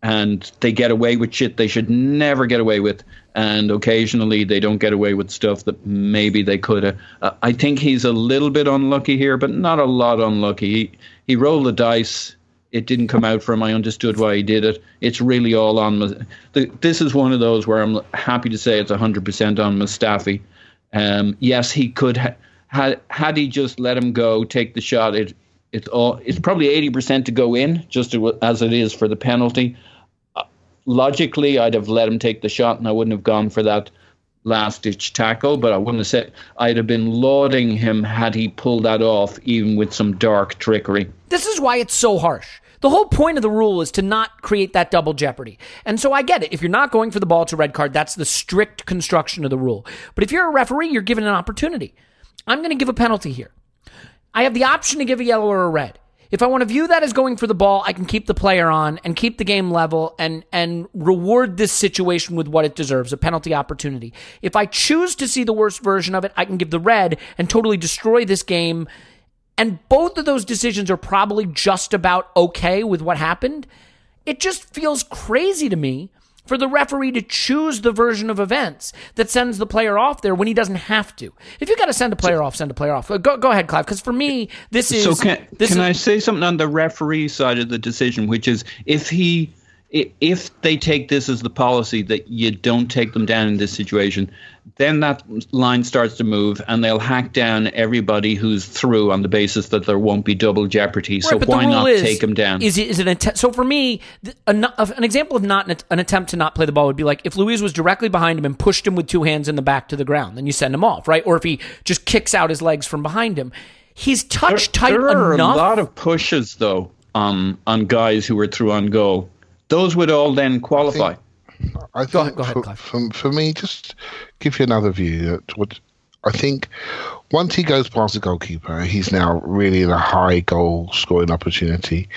and they get away with shit they should never get away with. And occasionally they don't get away with stuff that maybe they could have. Uh, I think he's a little bit unlucky here, but not a lot unlucky. He, he rolled the dice. It didn't come out for him. I understood why he did it. It's really all on... This is one of those where I'm happy to say it's one hundred percent on Mustafi. Um, yes, he could... Ha- had, had he just let him go, take the shot, it, it's, all, it's probably eighty percent to go in, just to, as it is for the penalty. Logically, I'd have let him take the shot and I wouldn't have gone for that last-ditch tackle, but I wouldn't have said I'd have been lauding him had he pulled that off, even with some dark trickery. This is why it's so harsh. The whole point of the rule is to not create that double jeopardy. And so I get it. If you're not going for the ball, it's a red card. That's the strict construction of the rule. But if you're a referee, you're given an opportunity. I'm going to give a penalty here. I have the option to give a yellow or a red. If I want to view that as going for the ball, I can keep the player on and keep the game level and, and reward this situation with what it deserves, a penalty opportunity. If I choose to see the worst version of it, I can give the red and totally destroy this game. And both of those decisions are probably just about okay with what happened. It just feels crazy to me for the referee to choose the version of events that sends the player off there when he doesn't have to. If you got to send a player so, off, send a player off. Go go ahead, Clive, because for me, this is... So can, this can is, I say something on the referee side of the decision, which is if he, if they take this as the policy that you don't take them down in this situation, then that line starts to move and they'll hack down everybody who's through on the basis that there won't be double jeopardy. Right, so why not is, take them down? Is it, is it an att- so for me, an, an example of not an, an attempt to not play the ball would be like if Luiz was directly behind him and pushed him with two hands in the back to the ground, then you send him off, right? Or if he just kicks out his legs from behind him. He's touch tight enough. There are enough. a lot of pushes, though, um, on guys who were through on goal. Those would all then qualify. I think, I think go ahead, for, ahead, for, for me, just give you another view. What I think once he goes past the goalkeeper, he's now really in a high goal scoring opportunity,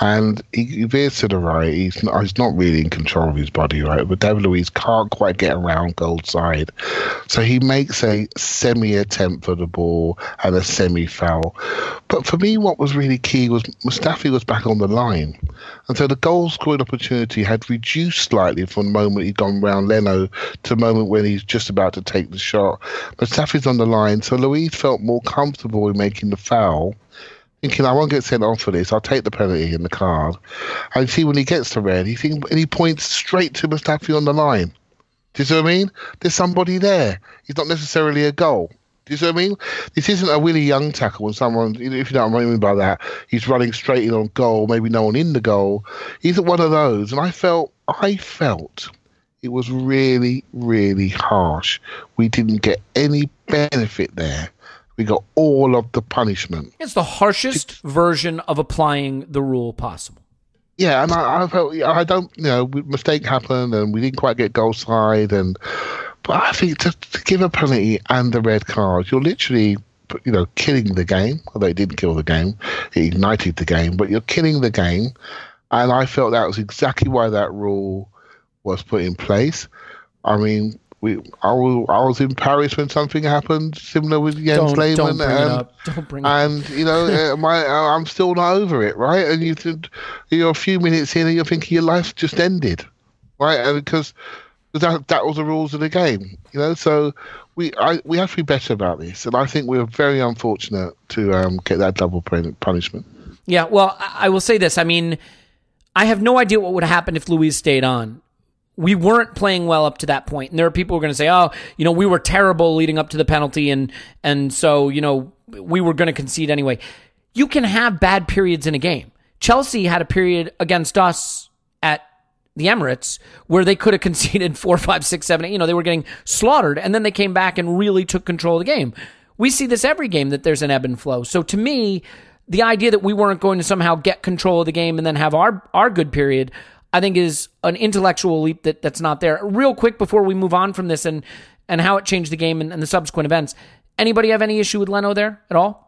and he, he veers to the right. He's not, he's not really in control of his body, right? But David Luiz can't quite get around goal side, so he makes a semi attempt for the ball and a semi foul. But for me, what was really key was Mustafi was back on the line. And so the goal scoring opportunity had reduced slightly from the moment he'd gone round Leno to the moment when he's just about to take the shot. Mustafi's on the line, so Luiz felt more comfortable in making the foul, thinking, I won't get sent off for this, I'll take the penalty and the card. And see, when he gets to red, he think, and he points straight to Mustafi on the line. Do you see what I mean? There's somebody there. It's not necessarily a goal. Do you see what I mean? This isn't a Willie Young tackle when someone, if you know what I mean by that, he's running straight in on goal, maybe no one in the goal. He's one of those. And I felt, I felt it was really, really harsh. We didn't get any benefit there. We got all of the punishment. It's the harshest it's, version of applying the rule possible. Yeah, and I, I felt, I don't, you know, mistake happened and we didn't quite get goal side and... But I think to, to give a penalty and a red card, you're literally, you know, killing the game. Although it didn't kill the game, it ignited the game, but you're killing the game. And I felt that was exactly why that rule was put in place. I mean, we I was, I was in Paris when something happened similar with Jens Lehmann. Don't bring and, it up. Don't bring it and, up. And, you know, my, I'm still not over it, right? And you th- you're a few minutes in and you're thinking your life just ended, right? And because... That that was the rules of the game, you know. So we I, we have to be better about this, and I think we were very unfortunate to um, get that double punishment. Yeah, well, I will say this. I mean, I have no idea what would have happened if Luiz stayed on. We weren't playing well up to that point, and there are people who are going to say, "Oh, you know, we were terrible leading up to the penalty, and and so you know we were going to concede anyway." You can have bad periods in a game. Chelsea had a period against us at the Emirates, where they could have conceded four, five, six, seven, eight. You know, they were getting slaughtered, and then they came back and really took control of the game. We see this every game, that there's an ebb and flow. So to me, the idea that we weren't going to somehow get control of the game and then have our, our good period, I think is an intellectual leap that, that's not there. Real quick before we move on from this and, and how it changed the game and, and the subsequent events, anybody have any issue with Leno there at all?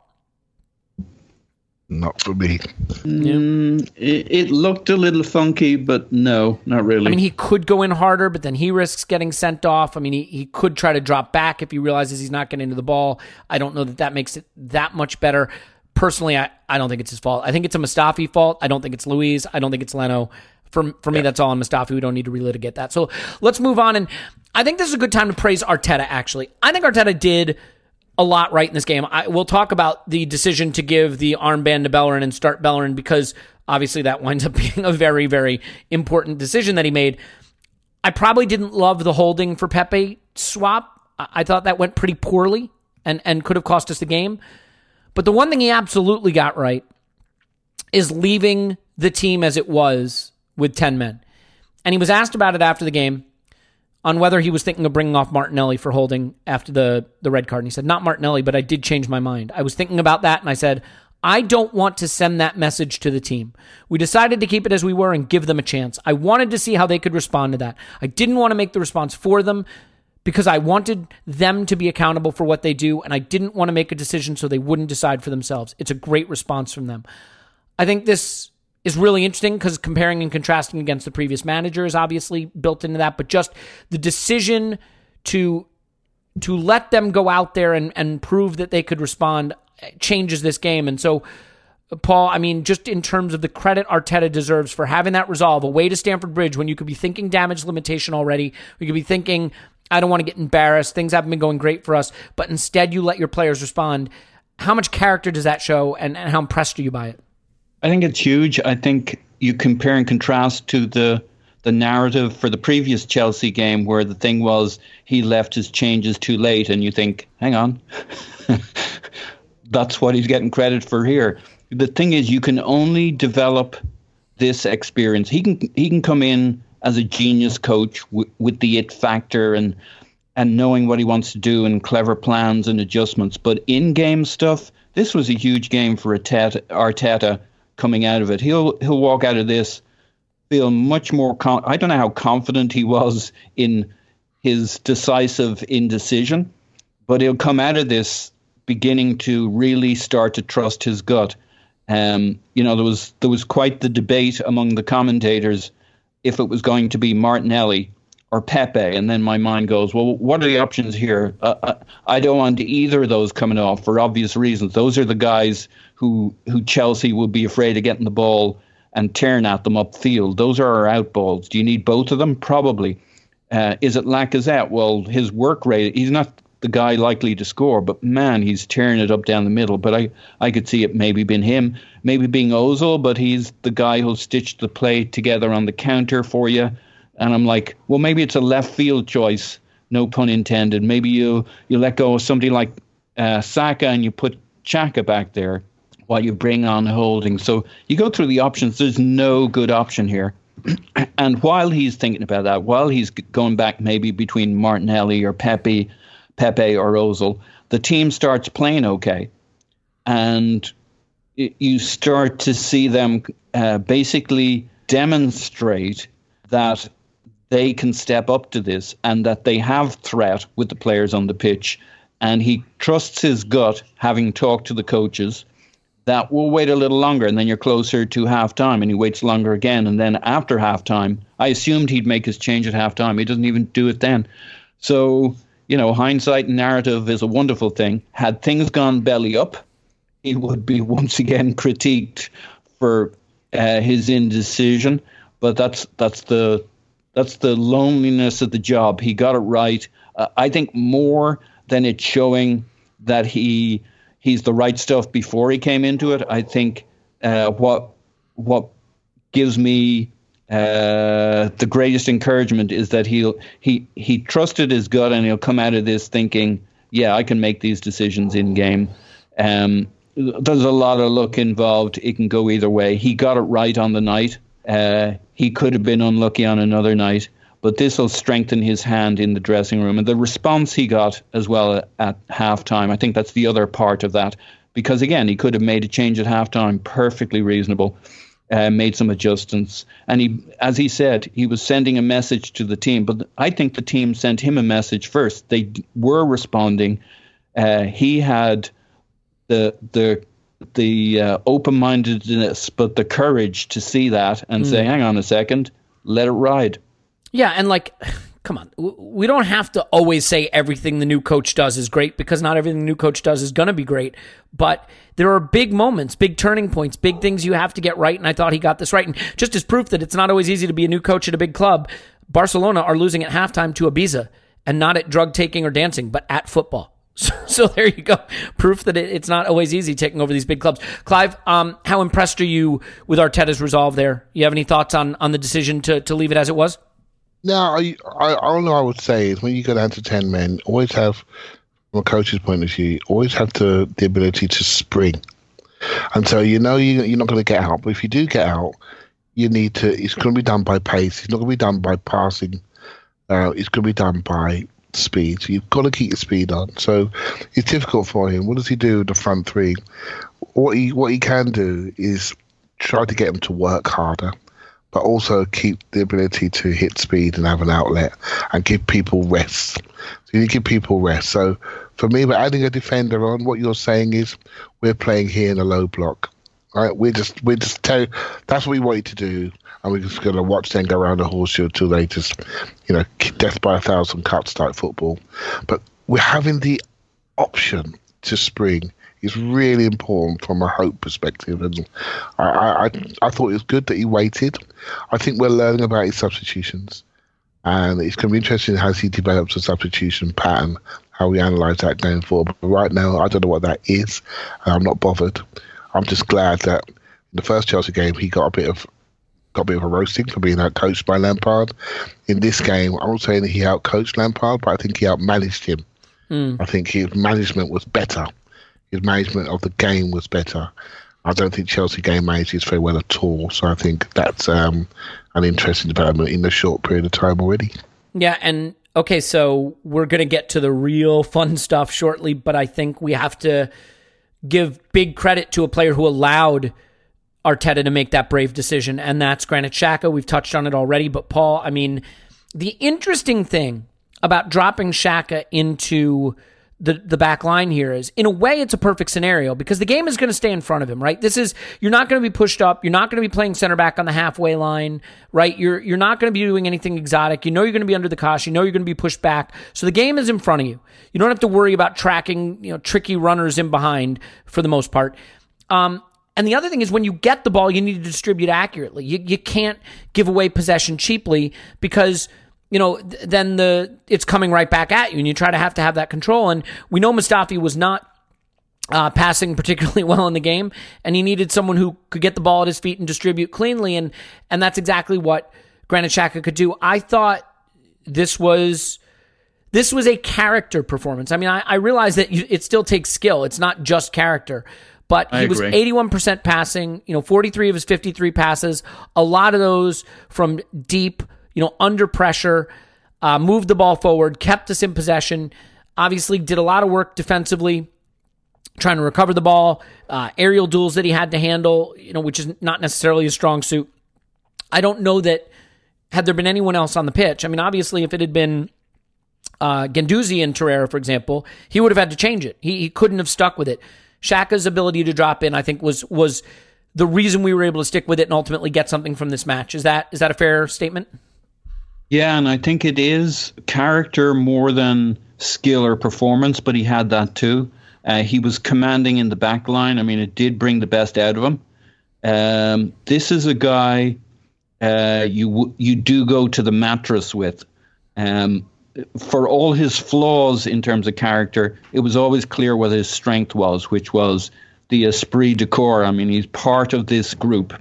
Not for me. Mm, it, it looked a little funky, but no, not really. I mean, he could go in harder, but then he risks getting sent off. I mean, he, he could try to drop back if he realizes he's not getting into the ball. I don't know that that makes it that much better. Personally, I, I don't think it's his fault. I think it's a Mustafi fault. I don't think it's Luiz. I don't think it's Leno. For, for me, yeah. That's all on Mustafi. We don't need to relitigate that. So let's move on. And I think this is a good time to praise Arteta, actually. I think Arteta did... a lot right in this game. I, we'll talk about the decision to give the armband to Bellerin and start Bellerin because obviously that winds up being a very, very important decision that he made. I probably didn't love the holding for Pepe swap. I, I thought that went pretty poorly and, and could have cost us the game. But the one thing he absolutely got right is leaving the team as it was with ten men. And he was asked about it after the game, on whether he was thinking of bringing off Martinelli for holding after the, the red card. And he said, not Martinelli, but I did change my mind. I was thinking about that, and I said, I don't want to send that message to the team. We decided to keep it as we were and give them a chance. I wanted to see how they could respond to that. I didn't want to make the response for them because I wanted them to be accountable for what they do, and I didn't want to make a decision so they wouldn't decide for themselves. It's a great response from them. I think this is really interesting because comparing and contrasting against the previous manager is obviously built into that, but just the decision to to let them go out there and, and prove that they could respond changes this game. And so, Paul, I mean, just in terms of the credit Arteta deserves for having that resolve away to Stamford Bridge when you could be thinking damage limitation already, you could be thinking, I don't want to get embarrassed, things haven't been going great for us, but instead you let your players respond. How much character does that show, and, and how impressed are you by it? I think it's huge. I think you compare and contrast to the the narrative for the previous Chelsea game where the thing was he left his changes too late, and you think, hang on. That's what he's getting credit for here. The thing is, you can only develop this experience. He can he can come in as a genius coach w- with the it factor and and knowing what he wants to do and clever plans and adjustments. But in-game stuff, this was a huge game for Arteta, Arteta coming out of it. He'll he'll walk out of this feel much more con- – I don't know how confident he was in his decisive indecision, but he'll come out of this beginning to really start to trust his gut. Um, you know, there was there was quite the debate among the commentators if it was going to be Martinelli or Pepe. And then my mind goes, well, what are the options here? Uh, I don't want either of those coming off for obvious reasons. Those are the guys who who Chelsea would be afraid of getting the ball and tearing at them upfield. Those are our out balls. Do you need both of them? Probably. Uh, is it Lacazette? Well, his work rate, he's not the guy likely to score, but man, he's tearing it up down the middle. But I, I could see it maybe been him, maybe being Ozil, but he's the guy who'll stitch the play together on the counter for you. And I'm like, well, maybe it's a left field choice, no pun intended. Maybe you you let go of somebody like uh, Saka and you put Xhaka back there while you bring on Holding. So you go through the options. There's no good option here. And while he's thinking about that, while he's going back maybe between Martinelli or Pepe, Pepe or Ozil, the team starts playing okay. And it, you start to see them uh, basically demonstrate that they can step up to this and that they have threat with the players on the pitch. And he trusts his gut, having talked to the coaches, that we'll wait a little longer and then you're closer to halftime, and he waits longer again. And then after halftime, I assumed he'd make his change at halftime. He doesn't even do it then. So, you know, hindsight and narrative is a wonderful thing. Had things gone belly up, he would be once again critiqued for uh, his indecision. But that's that's the that's the loneliness of the job. He got it right. Uh, I think more than it's showing that he he's the right stuff before he came into it. I think uh, what what gives me Uh, the greatest encouragement is that he'll he he trusted his gut, and he'll come out of this thinking, yeah, I can make these decisions in game. Um, there's a lot of luck involved. It can go either way. He got it right on the night. Uh, he could have been unlucky on another night, but this will strengthen his hand in the dressing room. And the response he got as well at halftime, I think that's the other part of that, because again, he could have made a change at halftime, perfectly reasonable. Uh, made some adjustments. And he, as he said, he was sending a message to the team. But I think the team sent him a message first. They d- were responding. Uh, he had the the the uh, open-mindedness, but the courage to see that and mm. say, hang on a second, let it ride. Yeah, and like... Come on, we don't have to always say everything the new coach does is great, because not everything the new coach does is going to be great. But there are big moments, big turning points, big things you have to get right, and I thought he got this right. And just as proof that it's not always easy to be a new coach at a big club, Barcelona are losing at halftime to Ibiza, and not at drug-taking or dancing, but at football. So, so there you go. Proof that it, it's not always easy taking over these big clubs. Clive, um, how impressed are you with Arteta's resolve there? You have any thoughts on, on the decision to, to leave it as it was? Now, I, I, all I would say is when you go down to ten men, always have, from a coach's point of view, always have to, the ability to spring. And so you know you, you're not going to get out. But if you do get out, you need to. It's going to be done by pace. It's not going to be done by passing. Uh, it's going to be done by speed. So you've got to keep your speed on. So it's difficult for him. What does he do with the front three? what he what he can do is try to get him to work harder, but also keep the ability to hit speed and have an outlet and give people rest. So you need to give people rest. So for me, by adding a defender on, what you're saying is we're playing here in a low block. Right? We're just we're just tell that's what we want you to do, and we're just going to watch them go around the horseshoe till they just, you know, death by a thousand cuts type football. But we're having the option to spring is really important from a hope perspective, and I, I, I thought it was good that he waited. I think we're learning about his substitutions, and it's going to be interesting how he develops a substitution pattern, how we analyse that going forward. But right now, I don't know what that is, and I'm not bothered. I'm just glad that in the first Chelsea game, he got a bit of got a bit of a roasting for being outcoached by Lampard. In this game, I'm not saying that he outcoached Lampard, but I think he outmanaged him. Mm. I think his management was better. His management of the game was better. I don't think Chelsea game manages very well at all. So I think that's um, an interesting development in a short period of time already. Yeah, and okay, so we're going to get to the real fun stuff shortly, but I think we have to give big credit to a player who allowed Arteta to make that brave decision, and that's Granit Xhaka. We've touched on it already, but Paul, I mean, the interesting thing about dropping Xhaka into the the back line here is, in a way, it's a perfect scenario because the game is going to stay in front of him, right? This is, you're not going to be pushed up. You're not going to be playing center back on the halfway line, right? You're you're not going to be doing anything exotic. You know you're going to be under the cosh. You know you're going to be pushed back. So the game is in front of you. You don't have to worry about tracking, you know, tricky runners in behind for the most part. Um, and the other thing is, when you get the ball, you need to distribute accurately. You you can't give away possession cheaply because, you know, then the it's coming right back at you, and you try to have to have that control. And we know Mustafi was not uh, passing particularly well in the game, and he needed someone who could get the ball at his feet and distribute cleanly, and and that's exactly what Granit Xhaka could do. I thought this was this was a character performance. I mean, I, I realize that you, it still takes skill; it's not just character. But he was eighty-one percent passing, you know, forty-three of his fifty-three passes, a lot of those from deep. You know, under pressure, uh, moved the ball forward, kept us in possession, obviously did a lot of work defensively, trying to recover the ball, uh, aerial duels that he had to handle, you know, which is not necessarily a strong suit. I don't know that had there been anyone else on the pitch. I mean, obviously, if it had been uh, Guendouzi and Torreira, for example, he would have had to change it. He, he couldn't have stuck with it. Xhaka's ability to drop in, I think, was was the reason we were able to stick with it and ultimately get something from this match. Is that is that a fair statement? Yeah, and I think it is character more than skill or performance, but he had that too. Uh, he was commanding in the back line. I mean, it did bring the best out of him. Um, this is a guy uh, you you do go to the mattress with. Um, for all his flaws in terms of character, it was always clear what his strength was, which was the esprit de corps. I mean, he's part of this group.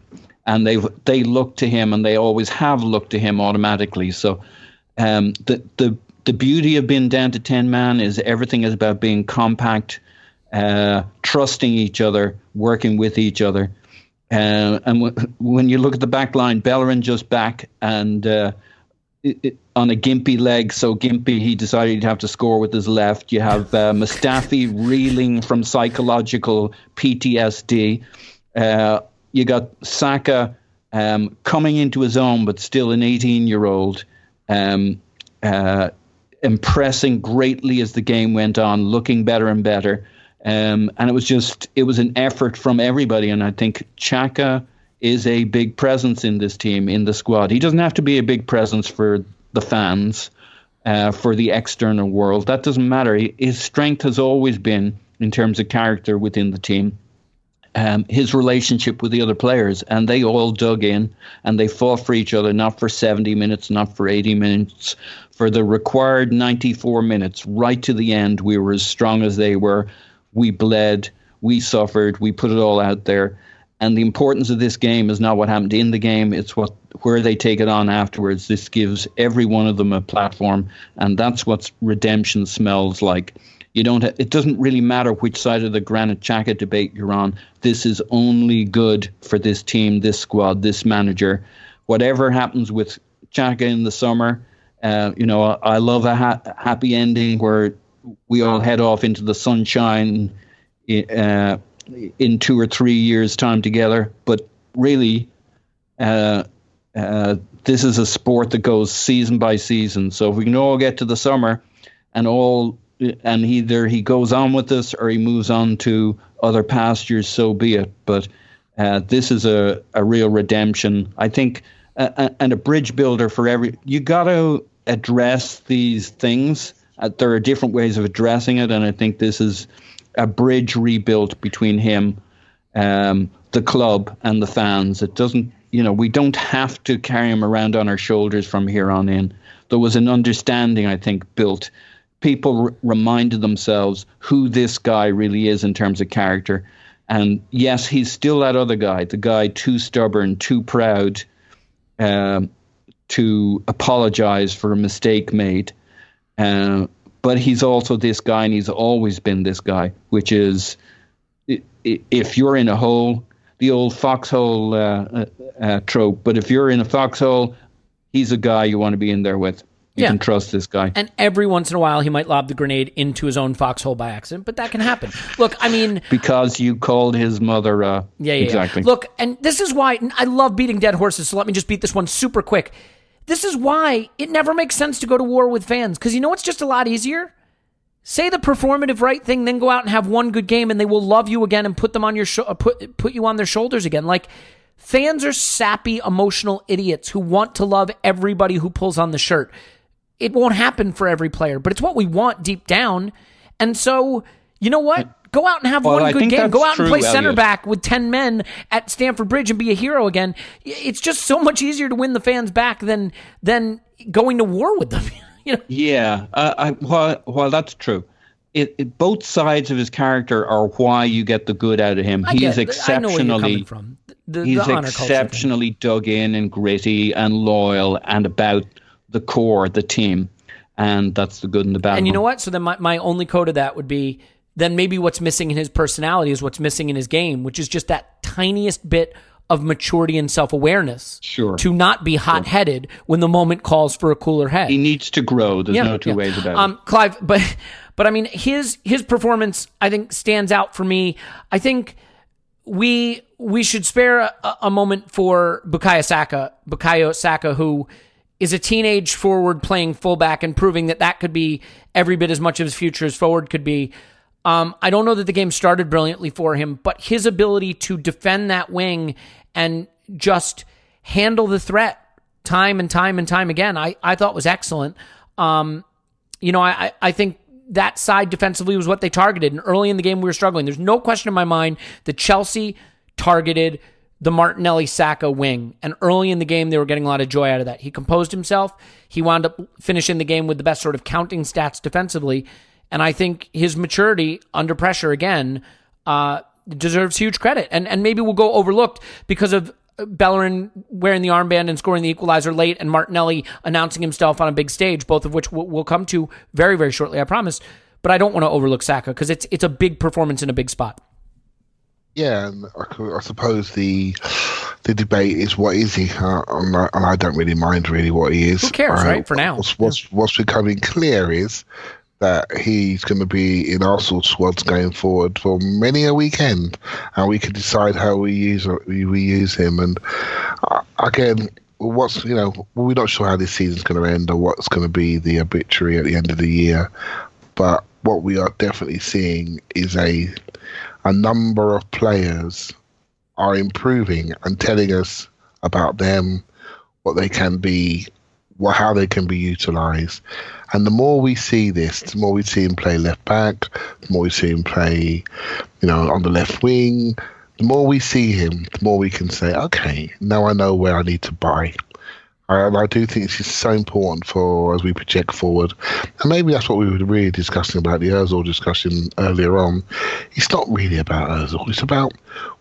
And they they look to him, and they always have looked to him automatically. So um, the the the beauty of being down to ten man is everything is about being compact, uh, trusting each other, working with each other. Uh, and w- when you look at the back line, Bellerin just back and uh, it, it, on a gimpy leg, so gimpy he decided he'd have to score with his left. You have uh, Mustafi reeling from psychological P T S D. Uh You got Saka um, coming into his own, but still an eighteen-year-old, um, uh, impressing greatly as the game went on, looking better and better. Um, and it was just, it was an effort from everybody. And I think Xhaka is a big presence in this team, in the squad. He doesn't have to be a big presence for the fans, uh, for the external world. That doesn't matter. His strength has always been in terms of character within the team. Um, his relationship with the other players, and they all dug in and they fought for each other, not for seventy minutes, not for eighty minutes, for the required ninety-four minutes, right to the end. We were as strong as they were. We bled, we suffered, we put it all out there. And the importance of this game is not what happened in the game. It's what where they take it on afterwards. This gives every one of them a platform, and that's what redemption smells like. You don't. Ha- it doesn't really matter which side of the Granit Xhaka debate you're on. This is only good for this team, this squad, this manager. Whatever happens with Xhaka in the summer, uh, you know, I, I love a ha- happy ending where we all head off into the sunshine uh, in two or three years' time together. But really, uh, uh, this is a sport that goes season by season. So if we can all get to the summer and all, and either he goes on with this or he moves on to other pastures, so be it. But uh, this is a, a real redemption, I think, uh, and a bridge builder for every. You got to address these things. Uh, there are different ways of addressing it, and I think this is a bridge rebuilt between him, um, the club, and the fans. It doesn't, you know, we don't have to carry him around on our shoulders from here on in. There was an understanding, I think, built. People r- reminded themselves who this guy really is in terms of character. And yes, he's still that other guy, the guy too stubborn, too proud uh, to apologize for a mistake made. Uh, but he's also this guy, and he's always been this guy, which is, if you're in a hole, the old foxhole uh, uh, trope, but if you're in a foxhole, he's a guy you want to be in there with. You yeah. can trust this guy. And every once in a while, he might lob the grenade into his own foxhole by accident, but that can happen. Look, I mean... Because you called his mother... Uh, yeah, yeah, exactly. Yeah. Look, and this is why... I love beating dead horses, so let me just beat this one super quick. This is why it never makes sense to go to war with fans, because you know what's just a lot easier? Say the performative right thing, then go out and have one good game, and they will love you again and put them on your sh- put put you on their shoulders again. Like, fans are sappy, emotional idiots who want to love everybody who pulls on the shirt. It won't happen for every player, but it's what we want deep down. And so, you know what? Go out and have well, one I good game. Go out true, and play Elliot. Center back with ten men at Stamford Bridge and be a hero again. It's just so much easier to win the fans back than than going to war with them. You know? Yeah, uh, I, well, well, that's true. It, it, both sides of his character are why you get the good out of him. I he is exceptionally, the, he's the exceptionally dug in and gritty and loyal and about the core, the team, and that's the good and the bad. And you know what? So then my, my only code of that would be, then maybe what's missing in his personality is what's missing in his game, which is just that tiniest bit of maturity and self-awareness. Sure. To not be hot-headed sure. when the moment calls for a cooler head. He needs to grow. There's yeah, no two yeah. ways about um, it. Clive, but but I mean, his his performance, I think, stands out for me. I think we we should spare a, a moment for Bukayo Saka, Bukayo Saka, who is a teenage forward playing fullback and proving that that could be every bit as much of his future as forward could be. Um, I don't know that the game started brilliantly for him, but his ability to defend that wing and just handle the threat time and time and time again, I, I thought was excellent. Um, you know, I, I think that side defensively was what they targeted, and early in the game we were struggling. There's no question in my mind that Chelsea targeted the Martinelli-Saka wing. And early in the game, they were getting a lot of joy out of that. He composed himself. He wound up finishing the game with the best sort of counting stats defensively. And I think his maturity under pressure, again, uh, deserves huge credit. And and maybe we'll go overlooked because of Bellerin wearing the armband and scoring the equalizer late and Martinelli announcing himself on a big stage, both of which we'll come to very, very shortly, I promise. But I don't want to overlook Saka because it's, it's a big performance in a big spot. Yeah, and I, I suppose the the debate is what is he, uh, and, I, and I don't really mind really what he is. Who cares, uh, right? For now, what's, what's, what's becoming clear is that he's going to be in Arsenal squads going forward for many a weekend, and we can decide how we use we, we use him. And uh, again, what's you know we're not sure how this season's going to end or what's going to be the obituary at the end of the year, but what we are definitely seeing is a a number of players are improving and telling us about them, what they can be, what, how they can be utilised. And the more we see this, the more we see him play left back, the more we see him play, you know, on the left wing, the more we see him, the more we can say, okay, now I know where I need to buy. And I do think this is so important for as we project forward. And maybe that's what we were really discussing about the Ozil discussion earlier on. It's not really about Ozil. It's about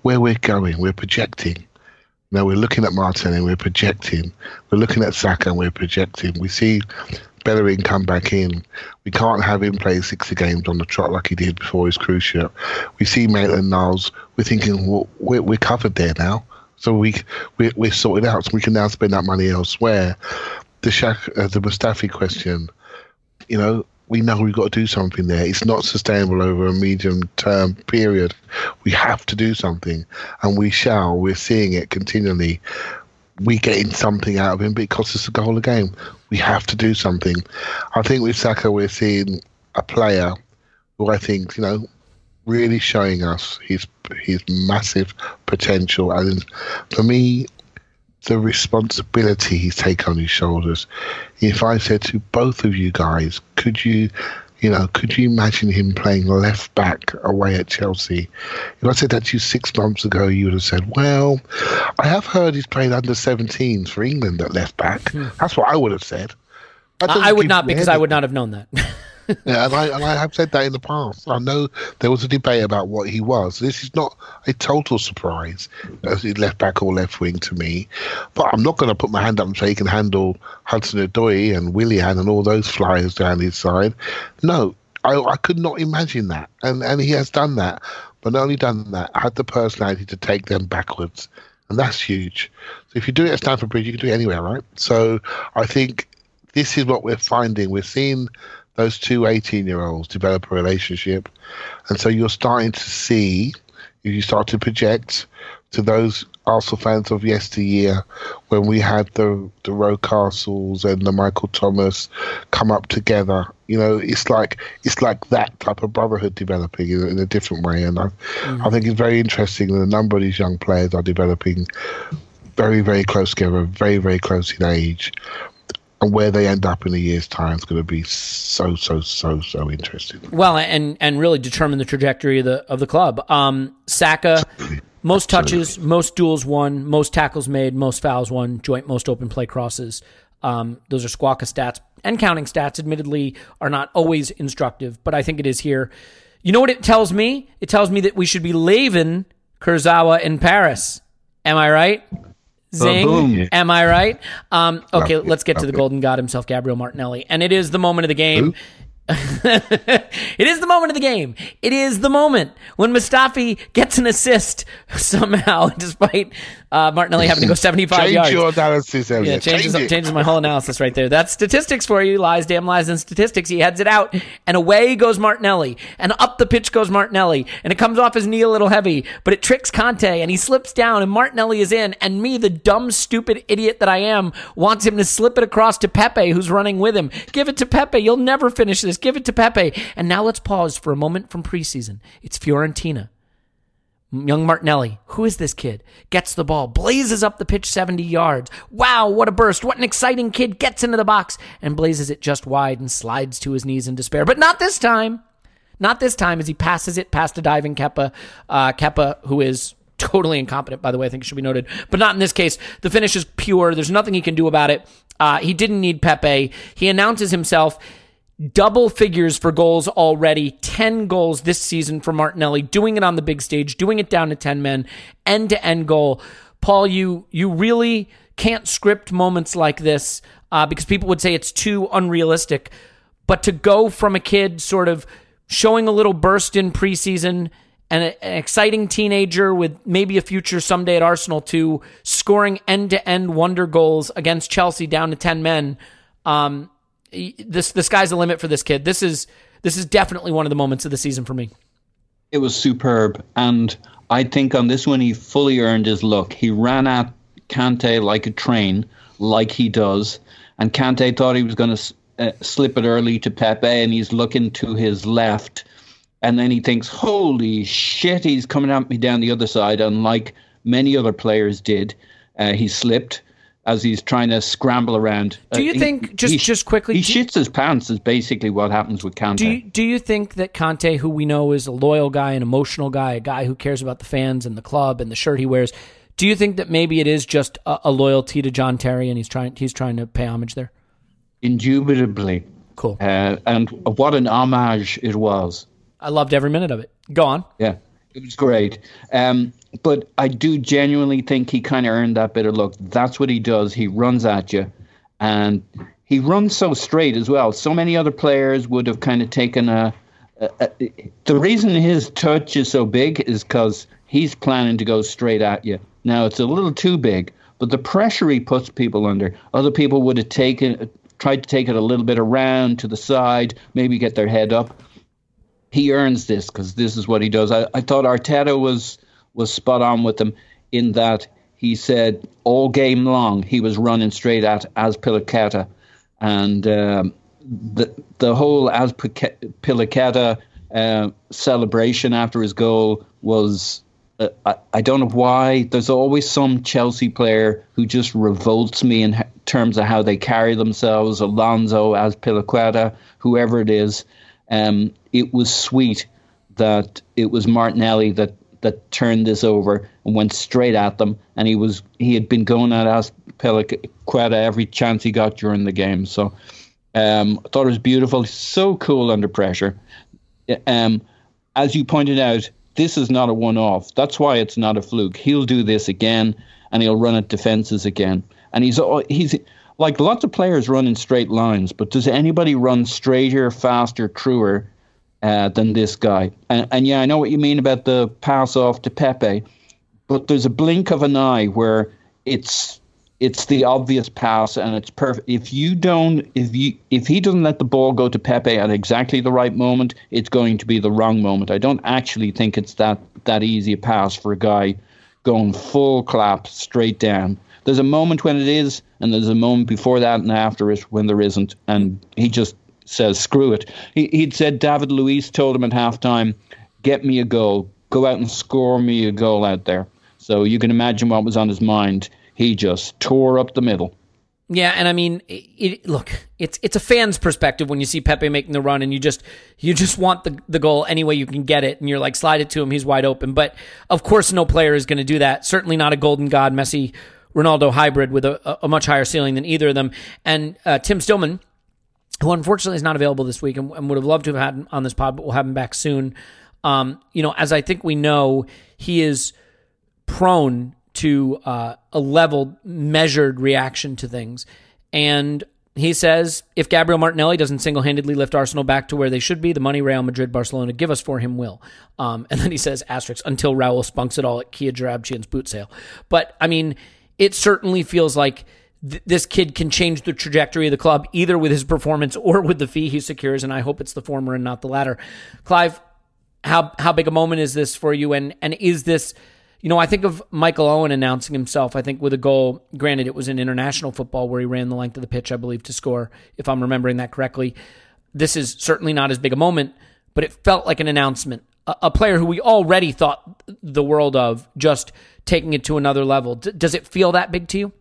where we're going. We're projecting. Now we're looking at Martin and we're projecting. We're looking at Saka and we're projecting. We see Bellerin come back in. We can't have him play sixty games on the trot like he did before his cruise ship. We see Maitland-Niles. We're thinking, well, we're, we're covered there now. So we, we, we're sorted out. So we can now spend that money elsewhere. The Shaq, uh, the Mustafi question, you know, we know we've got to do something there. It's not sustainable over a medium-term period. We have to do something, and we shall. We're seeing it continually. We're getting something out of him, but it costs us a goal a game. We have to do something. I think with Saka, we're seeing a player who I think, you know, really showing us his his massive potential. And for me, the responsibility he's taken on his shoulders. If I said to both of you guys, could you, you know, could you imagine him playing left back away at Chelsea? If I said that to you six months ago, you would have said, well, I have heard he's played under seventeens for England at left back. Mm. That's what I would have said. I, I would not, because I would not have known that. Yeah, and I, and I have said that in the past. I know there was a debate about what he was. This is not a total surprise as he left back or left wing to me. But I'm not going to put my hand up and say he can handle Hudson-Odoi and Willian and all those flyers down his side. No, I, I could not imagine that. And, and he has done that. But not only done that, had the personality to take them backwards. And that's huge. So if you do it at Stamford Bridge, you can do it anywhere, right? So I think this is what we're finding. We're seeing those two eighteen-year-olds develop a relationship. And so you're starting to see, you start to project to those Arsenal fans of yesteryear when we had the, the Roe Castles and the Michael Thomas come up together. You know, it's like it's like that type of brotherhood developing in, in a different way. And I, mm-hmm. I think it's very interesting that a number of these young players are developing very, very close together, very, very close in age. And where they end up in a year's time is going to be so, so, so, so interesting. Well, and and really determine the trajectory of the of the club. Um, Saka, Absolutely. most Absolutely. touches, most duels won, most tackles made, most fouls won, joint most open play crosses. Um, those are Squawka stats, and counting stats, admittedly, are not always instructive, but I think it is here. You know what it tells me? It tells me that we should be leaving Kurzawa in Paris. Am I right? Zing. Boom. Am I right? Um, okay, Love let's get it. to Love the golden it. god himself, Gabriel Martinelli. And it is the moment of the game. It is the moment of the game. It is the moment when Mustafi gets an assist somehow, despite uh, Martinelli having to go seventy-five Change yards. Change your analysis, Elliot. Yeah, changes, Change changes my whole analysis right there. That's statistics for you. Lies, damn lies, and statistics. He heads it out, and away goes Martinelli, and up the pitch goes Martinelli, and it comes off his knee a little heavy, but it tricks Kante, and he slips down, and Martinelli is in, and me, the dumb, stupid idiot that I am, wants him to slip it across to Pepe, who's running with him. Give it to Pepe. You'll never finish this. Give it to Pepe. And now let's pause for a moment from preseason. It's Fiorentina. Young Martinelli, who is this kid? Gets the ball, blazes up the pitch seventy yards. Wow, what a burst. What an exciting kid. Gets into the box and blazes it just wide and slides to his knees in despair. But not this time. Not this time as he passes it past a diving Kepa. Uh, Kepa, who is totally incompetent, by the way, I think it should be noted. But not in this case. The finish is pure. There's nothing he can do about it. Uh, he didn't need Pepe. He announces himself double figures for goals already, ten goals this season for Martinelli, doing it on the big stage, doing it down to ten men, end-to-end goal. Paul, you you really can't script moments like this uh, because people would say it's too unrealistic. But to go from a kid sort of showing a little burst in preseason and a, an exciting teenager with maybe a future someday at Arsenal to scoring end-to-end wonder goals against Chelsea down to ten men, um, This the sky's the limit for this kid. This is this is definitely one of the moments of the season for me. It was superb, and I think on this one he fully earned his look. He ran at Kante like a train, like he does, and Kante thought he was going to uh, slip it early to Pepe, and he's looking to his left, and then he thinks, "Holy shit, he's coming at me down the other side." And like many other players did, uh, he slipped as he's trying to scramble around. Do you uh, think, he, just he, just quickly... He shits his pants is basically what happens with Kante. Do you, do you think that Kante, who we know is a loyal guy, an emotional guy, a guy who cares about the fans and the club and the shirt he wears, do you think that maybe it is just a, a loyalty to John Terry and he's trying he's trying to pay homage there? Indubitably. Cool. Uh, and what an homage it was. I loved every minute of it. Go on. Yeah. It was great. Um, but I do genuinely think he kind of earned that bit of luck. That's what he does. He runs at you. And he runs so straight as well. So many other players would have kind of taken a... a, a the reason his touch is so big is because he's planning to go straight at you. Now, it's a little too big, but the pressure he puts people under, other people would have taken tried to take it a little bit around to the side, maybe get their head up. He earns this because this is what he does. I, I thought Arteta was was spot on with them in that he said all game long he was running straight at Aspilicueta. And um, the the whole Aspilicueta uh, celebration after his goal was, uh, I, I don't know why, there's always some Chelsea player who just revolts me in terms of how they carry themselves, Alonso, Aspilicueta, whoever it is. Um, it was sweet that it was Martinelli that, that turned this over and went straight at them. And he was he had been going at Aspilicueta every chance he got during the game. So um, I thought it was beautiful. So cool under pressure. Um, as you pointed out, this is not a one-off. That's why it's not a fluke. He'll do this again, and he'll run at defenses again. And he's he's... like lots of players run in straight lines, but does anybody run straighter, faster, truer uh, than this guy? And, and yeah, I know what you mean about the pass off to Pepe, but there's a blink of an eye where it's it's the obvious pass and it's perfect. If you don't, if you if he doesn't let the ball go to Pepe at exactly the right moment, it's going to be the wrong moment. I don't actually think it's that that easy a pass for a guy going full clap straight down. There's a moment when it is, and there's a moment before that and after it when there isn't, and he just says, screw it. He, he'd said David Luiz told him at halftime, get me a goal, go out and score me a goal out there. So you can imagine what was on his mind. He just tore up the middle. Yeah, and I mean, it, it, look, it's it's a fan's perspective when you see Pepe making the run and you just you just want the, the goal any way you can get it, and you're like, slide it to him, he's wide open. But of course no player is going to do that, certainly not a golden god Messi Ronaldo hybrid with a, a much higher ceiling than either of them. And uh, Tim Stillman, who unfortunately is not available this week and, and would have loved to have had him on this pod, but we'll have him back soon. Um, you know, as I think we know, he is prone to uh, a level measured reaction to things. And he says, if Gabriel Martinelli doesn't single-handedly lift Arsenal back to where they should be, the money Real Madrid, Barcelona give us for him will. Um, and then he says, asterisk, until Raul spunks it all at Kia Jarabchian's boot sale. But, I mean, it certainly feels like th- this kid can change the trajectory of the club, either with his performance or with the fee he secures, and I hope it's the former and not the latter. Clive, how how big a moment is this for you? And and is this, you know, I think of Michael Owen announcing himself, I think, with a goal. Granted, it was in international football where he ran the length of the pitch, I believe, to score, if I'm remembering that correctly. This is certainly not as big a moment, but it felt like an announcement. A player who we already thought the world of, just taking it to another level. D- does it feel that big to you?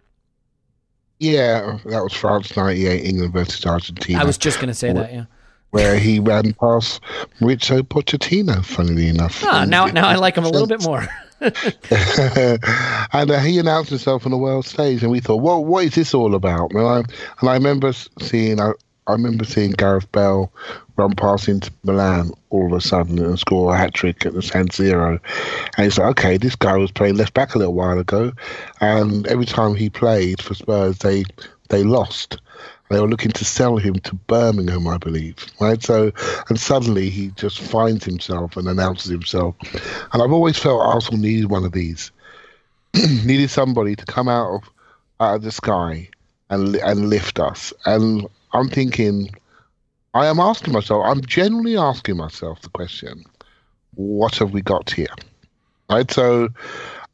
Yeah, that was France ninety-eight, England versus Argentina. I was just going to say where, that, yeah. Where he ran past Mauricio Pochettino, funnily enough. Ah, now now I like him a little bit more. And uh, he announced himself on the world stage, and we thought, well, what is this all about? And I, and I remember seeing... I, I remember seeing Gareth Bale run past into Milan all of a sudden and score a hat-trick at the San Siro. And it's like, okay, this guy was playing left-back a little while ago, and every time he played for Spurs, they they lost. They were looking to sell him to Birmingham, I believe. Right? So, and suddenly he just finds himself and announces himself. And I've always felt Arsenal needed one of these. Needed somebody to come out of, out of the sky and and lift us. And I'm thinking, I am asking myself, I'm generally asking myself the question, what have we got here? Right? So,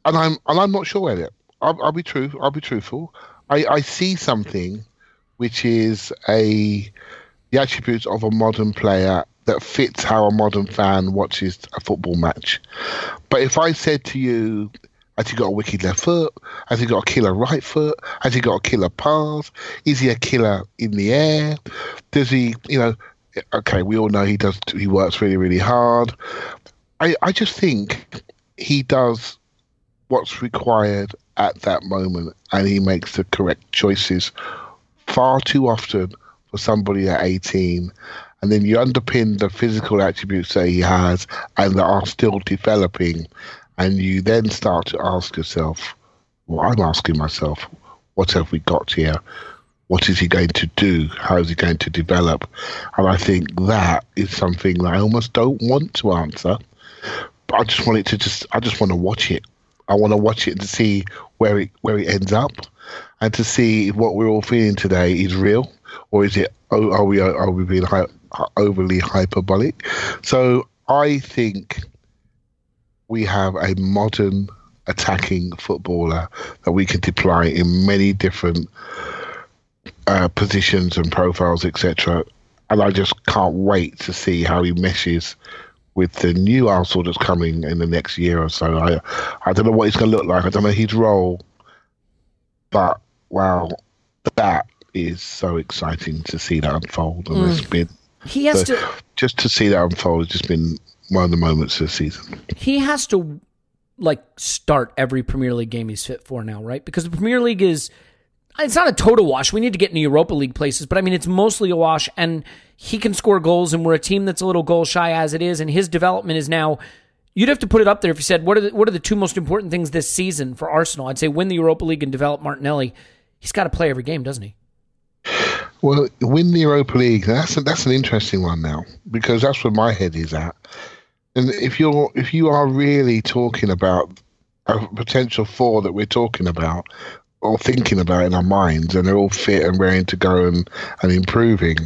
and I'm and I'm not sure, Elliot. I'll, I'll be true. I'll be truthful. I, I see something which is a the attributes of a modern player that fits how a modern fan watches a football match. But if I said to you, has he got a wicked left foot? Has he got a killer right foot? Has he got a killer pass? Is he a killer in the air? Does he, you know, okay, we all know he does, he works really, really hard. I, I just think he does what's required at that moment and he makes the correct choices far too often for somebody at eighteen. And then you underpin the physical attributes that he has and that are still developing. And you then start to ask yourself, well, I'm asking myself, what have we got here? What is he going to do? How is he going to develop? And I think that is something that I almost don't want to answer. But I just want it to just, I just want to watch it. I want to watch it to see where it, where it ends up and to see if what we're all feeling today is real or is it are we are we being hy- overly hyperbolic? So I think we have a modern attacking footballer that we can deploy in many different uh, positions and profiles, et cetera. And I just can't wait to see how he meshes with the new Arsenal that's coming in the next year or so. I I don't know what he's going to look like. I don't know his role. But, wow, that is so exciting to see that unfold. And mm. it's been, he has so, to... Just to see that unfold has just been one of the moments this season. He has to, like, start every Premier League game he's fit for now, right? Because the Premier League is... It's not a total wash. We need to get into Europa League places, but I mean, it's mostly a wash, and he can score goals, and we're a team that's a little goal shy as it is, and his development is now... You'd have to put it up there if you said, what are the, what are the two most important things this season for Arsenal? I'd say win the Europa League and develop Martinelli. He's got to play every game, doesn't he? Well, win the Europa League, that's a, that's an interesting one now, because that's where my head is at. And if you're if you are really talking about a potential four that we're talking about, or thinking about in our minds, and they're all fit and raring to go and, and improving,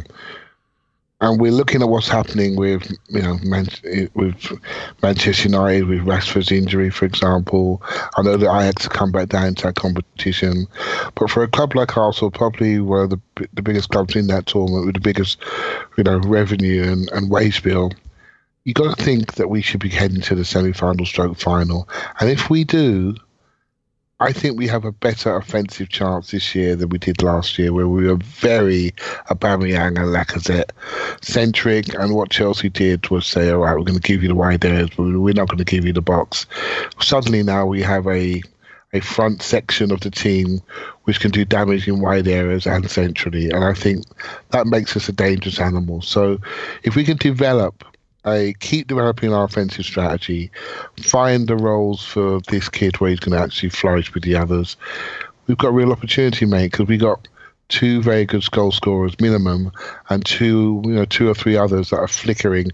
and we're looking at what's happening with, you know, Man- with Manchester United, with Rashford's injury, for example. I know that Ajax have come back down to that competition, but for a club like Arsenal, probably one of the the biggest clubs in that tournament with the biggest, you know, revenue and, and wage bill, you got to think that we should be heading to the semi-final stroke final. And if we do, I think we have a better offensive chance this year than we did last year, where we were very Aubameyang and Lacazette centric. And what Chelsea did was say, all right, we're going to give you the wide areas, but we're not going to give you the box. Suddenly now we have a, a front section of the team which can do damage in wide areas and centrally. And I think that makes us a dangerous animal. So if we can develop... I keep developing our offensive strategy, find the roles for this kid where he's going to actually flourish with the others. We've got a real opportunity, mate, because we've got two very good goal scorers minimum, and two, you know, two or three others that are flickering,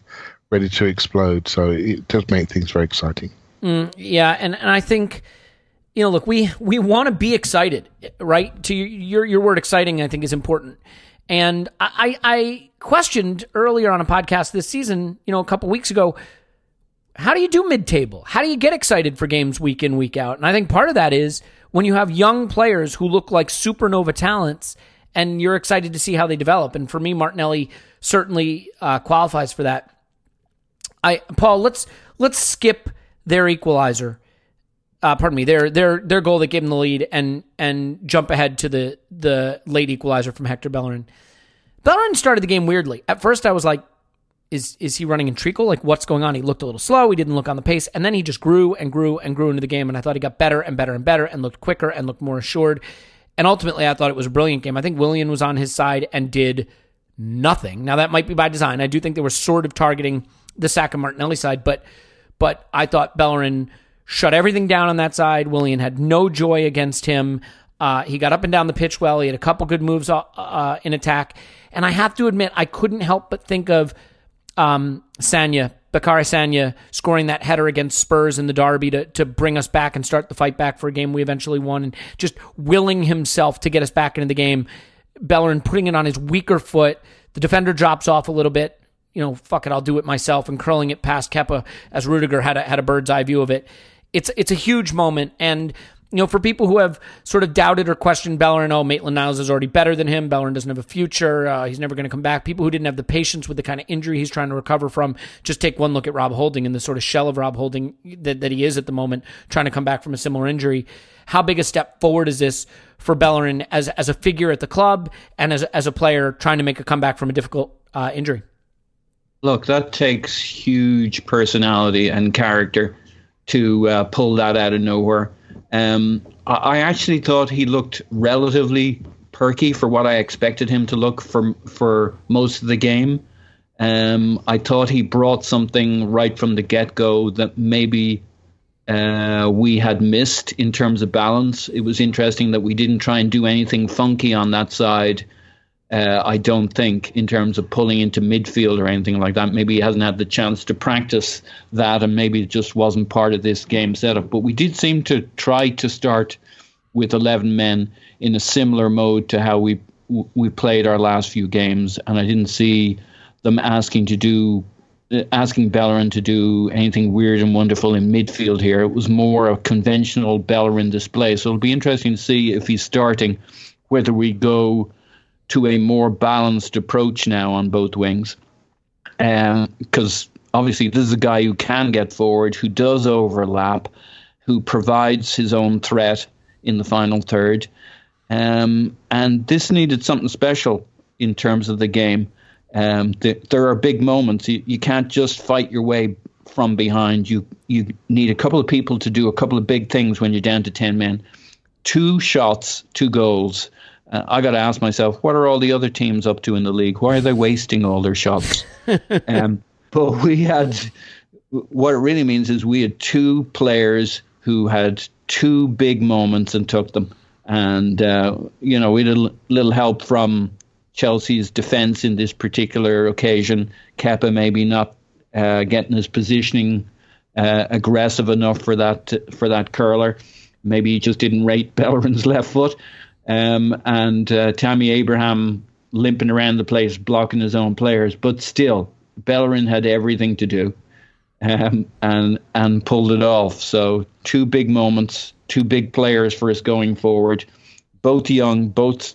ready to explode. So it does make things very exciting. Mm, yeah, and, and I think, you know, look, we, we want to be excited, right? To your your word, exciting, I think is important. And I, I questioned earlier on a podcast this season, you know, a couple weeks ago, how do you do mid-table? How do you get excited for games week in, week out? And I think part of that is when you have young players who look like supernova talents and you're excited to see how they develop. And for me, Martinelli certainly uh, qualifies for that. I Paul, let's let's skip their equalizer. Uh, pardon me, their their their goal that gave them the lead, and and jump ahead to the the late equalizer from Hector Bellerin. Bellerin started the game weirdly. At first, I was like, "Is is he running in treacle? Like, what's going on?" He looked a little slow. He didn't look on the pace, and then he just grew and grew and grew into the game. And I thought he got better and better and better, and looked quicker and looked more assured. And ultimately, I thought it was a brilliant game. I think Willian was on his side and did nothing. Now that might be by design. I do think they were sort of targeting the Saka Martinelli side, but but I thought Bellerin shut everything down on that side. Willian had no joy against him. Uh, he got up and down the pitch well. He had a couple good moves uh, in attack. And I have to admit, I couldn't help but think of um, Sanya, Bakary Sanya, scoring that header against Spurs in the derby to, to bring us back and start the fight back for a game we eventually won, and just willing himself to get us back into the game. Bellerin putting it on his weaker foot. The defender drops off a little bit. You know, fuck it, I'll do it myself, and curling it past Kepa as Rudiger had a, had a bird's eye view of it. It's it's a huge moment, and you know, for people who have sort of doubted or questioned Bellerin, oh, Maitland-Niles is already better than him, Bellerin doesn't have a future, uh, he's never going to come back, people who didn't have the patience with the kind of injury he's trying to recover from, just take one look at Rob Holding and the sort of shell of Rob Holding that, that he is at the moment, trying to come back from a similar injury. How big a step forward is this for Bellerin as as a figure at the club and as, as a player trying to make a comeback from a difficult uh, injury? Look, that takes huge personality and character to uh, pull that out of nowhere. Um, I actually thought he looked relatively perky for what I expected him to look for for most of the game. Um, I thought he brought something right from the get-go that maybe uh, we had missed in terms of balance. It was interesting that we didn't try and do anything funky on that side, uh, I don't think, in terms of pulling into midfield or anything like that. Maybe he hasn't had the chance to practice that, and maybe it just wasn't part of this game setup. But we did seem to try to start with eleven men in a similar mode to how we we played our last few games, and I didn't see them asking to do asking Bellerin to do anything weird and wonderful in midfield here. It was more a conventional Bellerin display. So it'll be interesting to see if he's starting, whether we go to a more balanced approach now on both wings. Because um, obviously this is a guy who can get forward, who does overlap, who provides his own threat in the final third. Um, and this needed something special in terms of the game. Um, th- there are big moments. You, you can't just fight your way from behind. You you need a couple of people to do a couple of big things when you're down to ten men. Two shots, two goals. Uh, I got to ask myself, what are all the other teams up to in the league? Why are they wasting all their shots? um, but we had, what it really means is we had two players who had two big moments and took them. And, uh, you know, we had a little help from Chelsea's defence in this particular occasion. Kepa maybe not uh, getting his positioning uh, aggressive enough for that for that curler. Maybe he just didn't rate Bellerin's left foot. Um, and uh, Tammy Abraham limping around the place, blocking his own players. But still, Bellerin had everything to do um, and and pulled it off. So two big moments, two big players for us going forward. Both young, both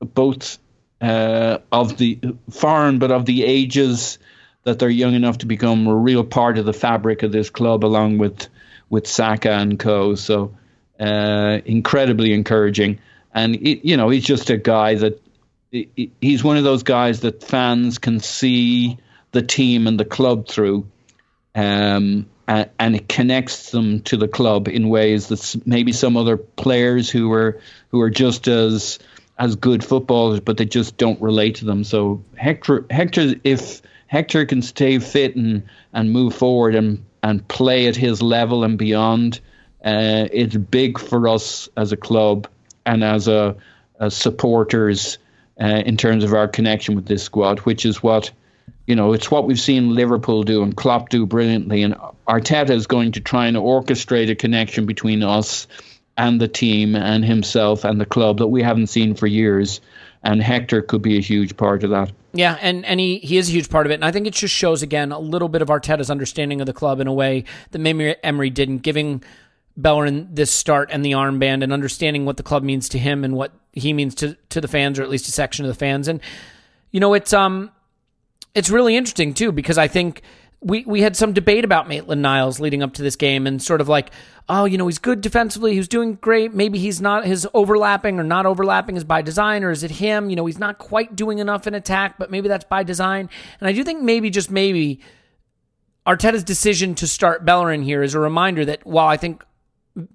both. Uh, of the foreign, but of the ages that they're young enough to become a real part of the fabric of this club, along with with Saka and co. So uh, incredibly encouraging. And, it, you know, he's just a guy that it, it, he's one of those guys that fans can see the team and the club through. Um, and, and it connects them to the club in ways that maybe some other players who are who are just as as good footballers, but they just don't relate to them. So Hector, Hector, if Hector can stay fit and, and move forward and, and play at his level and beyond, uh, it's big for us as a club and as a as supporters uh, in terms of our connection with this squad, which is what, you know, it's what we've seen Liverpool do and Klopp do brilliantly. And Arteta is going to try and orchestrate a connection between us and the team and himself and the club that we haven't seen for years. And Hector could be a huge part of that. Yeah, and, and he, he is a huge part of it. And I think it just shows, again, a little bit of Arteta's understanding of the club in a way that maybe Emery didn't, giving Bellerin this start and the armband and understanding what the club means to him and what he means to, to the fans, or at least a section of the fans. And, you know, it's um, it's really interesting, too, because I think We we had some debate about Maitland-Niles leading up to this game and sort of like, oh, you know, he's good defensively. He's doing great. Maybe he's not, his overlapping or not overlapping is by design, or is it him? You know, he's not quite doing enough in attack, but maybe that's by design. And I do think maybe, just maybe, Arteta's decision to start Bellerin here is a reminder that while I think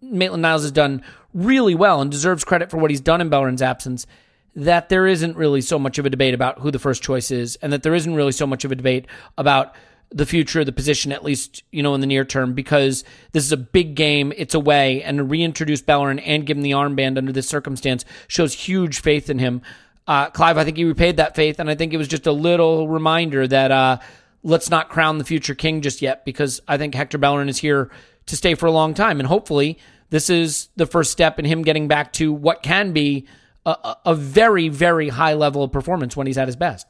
Maitland-Niles has done really well and deserves credit for what he's done in Bellerin's absence, that there isn't really so much of a debate about who the first choice is, and that there isn't really so much of a debate about the future of the position, at least, you know, in the near term, because this is a big game, it's away, and to reintroduce Bellerin and give him the armband under this circumstance shows huge faith in him. Uh, Clive, I think he repaid that faith, and I think it was just a little reminder that uh, let's not crown the future king just yet, because I think Hector Bellerin is here to stay for a long time, and hopefully this is the first step in him getting back to what can be a, a very, very high level of performance when he's at his best.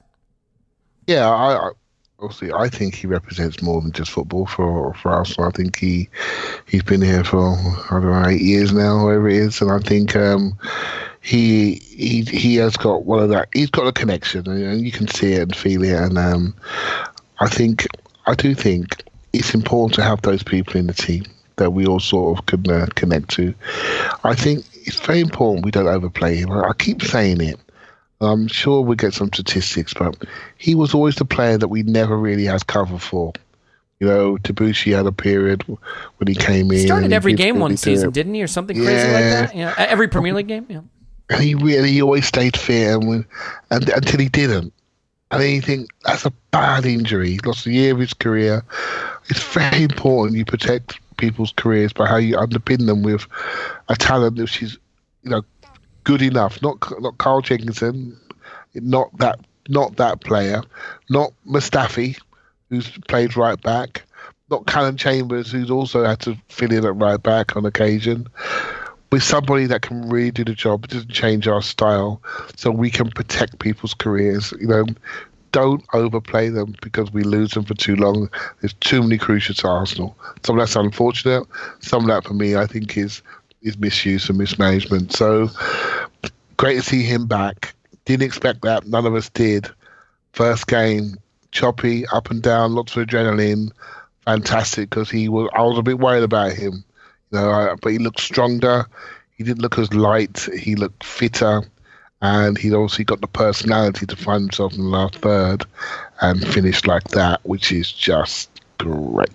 Yeah, I... I... Obviously, I think he represents more than just football for, for Arsenal. I think he, he's been here for, I don't know, eight years now, whatever it is. And I think um, he he he has got one of that. He's got a connection, and you can see it and feel it. And um, I think, I do think it's important to have those people in the team that we all sort of can uh, connect to. I think it's very important we don't overplay him. I keep saying it. I'm sure we'll get some statistics, but he was always the player that we never really had cover for. You know, Tabucci had a period when he came in. He started every game one season, didn't he, or something yeah. crazy like that? Yeah, every Premier League game. Yeah, and he really he always stayed fit, and, when, and until he didn't. And then you think, that's a bad injury. He lost a year of his career. It's very important you protect people's careers by how you underpin them with a talent that she's, you know, good enough. Not not Carl Jenkinson, not that not that player, not Mustafi, who's played right back, not Callum Chambers, who's also had to fill in at right back on occasion. with somebody that can really do the job, doesn't change our style, so we can protect people's careers. You know, don't overplay them because we lose them for too long. There's too many crucial to Arsenal. Some of that's unfortunate. Some of that, for me, I think is is misuse and mismanagement. So great to see him back. Didn't expect that. None of us did. First game, choppy, up and down, lots of adrenaline. Fantastic, because he was. I was a bit worried about him, you know. I, but he looked stronger. He didn't look as light. He looked fitter, and he'd obviously got the personality to find himself in the last third and finish like that, which is just great.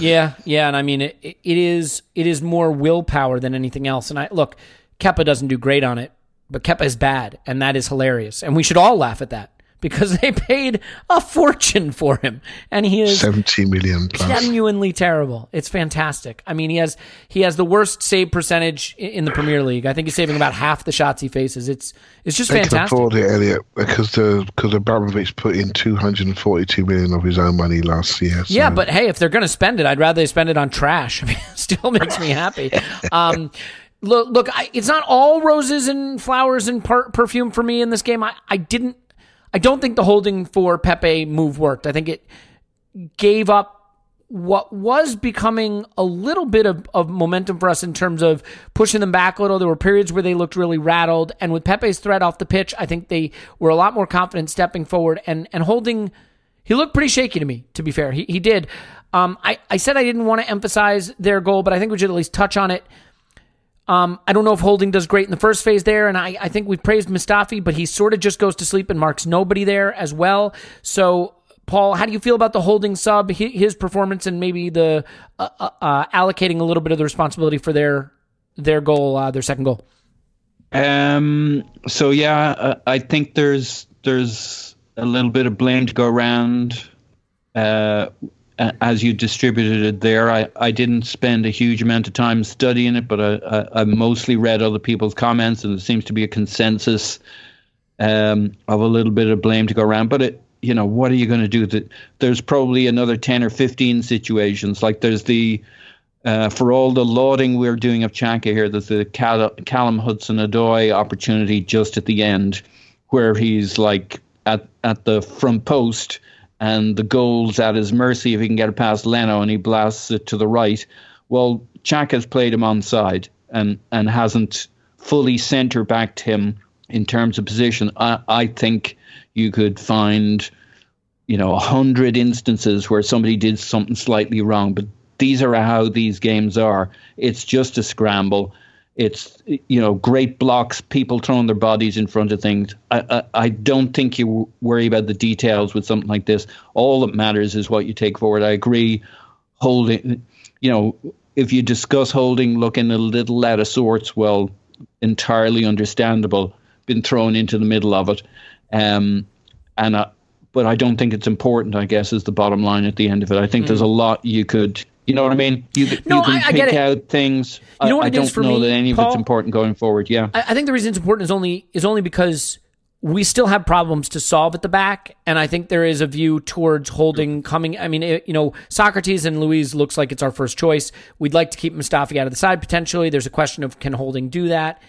Yeah, yeah, and I mean it. It is. It is more willpower than anything else. And I look, Kepa doesn't do great on it, but Kepa is bad, and that is hilarious. And we should all laugh at that, because they paid a fortune for him, and he is seventy million plus. Genuinely terrible. It's fantastic. I mean, he has he has the worst save percentage in the Premier League. I think he's saving about half the shots he faces. It's it's just they fantastic. They can afford it, Elliot, because the because Abramovich put in two hundred forty-two million of his own money last year. So. Yeah, but hey, if they're going to spend it, I'd rather they spend it on trash. I mean, it still makes me happy. Um, look, look, I, it's not all roses and flowers and per- perfume for me in this game. I, I didn't. I don't think the holding for Pepe move worked. I think it gave up what was becoming a little bit of, of momentum for us in terms of pushing them back a little. There were periods where they looked really rattled. And with Pepe's threat off the pitch, I think they were a lot more confident stepping forward. And, and holding, he looked pretty shaky to me, to be fair. He he did. Um, I, I said I didn't want to emphasize their goal, but I think we should at least touch on it. Um, I don't know if Holding does great in the first phase there, and I, I think we've praised Mustafi, but he sort of just goes to sleep and marks nobody there as well. So, Paul, how do you feel about the Holding sub, his performance, and maybe the uh, uh, allocating a little bit of the responsibility for their their goal, uh, their second goal? Um. So yeah, uh, I think there's there's a little bit of blame to go around. Uh. As you distributed it there, I, I didn't spend a huge amount of time studying it, but I, I, I mostly read other people's comments, and there seems to be a consensus um, of a little bit of blame to go around. But, it, you know, what are you going to do? That there's probably another ten or fifteen situations. Like there's the, uh, for all the lauding we're doing of Xhaka here, there's the Cal- Callum Hudson-Odoi opportunity just at the end where he's like at, at the front post, and the goal's at his mercy if he can get it past Leno, and he blasts it to the right. Well, Xhaka's played him onside and, and hasn't fully centre-backed him in terms of position. I, I think you could find, you know, a hundred instances where somebody did something slightly wrong, but these are how these games are. It's just a scramble. It's, you know, great blocks, people throwing their bodies in front of things. I, I, I don't think you worry about the details with something like this. All that matters is what you take forward. I agree. Holding, you know, if you discuss Holding looking a little out of sorts, well, entirely understandable, been thrown into the middle of it. Um, and I, But I don't think it's important, I guess, is the bottom line at the end of it. I think mm. there's a lot you could... You know what I mean? You, no, you can I, I pick out things. You know what I, I don't for know me, that any of Paul, it's important going forward. Yeah, I, I think the reason it's important is only is only because we still have problems to solve at the back, and I think there is a view towards Holding coming. I mean, it, you know, Sokratis and Luiz looks like it's our first choice. We'd like to keep Mustafi out of the side potentially. There's a question of can Holding do that,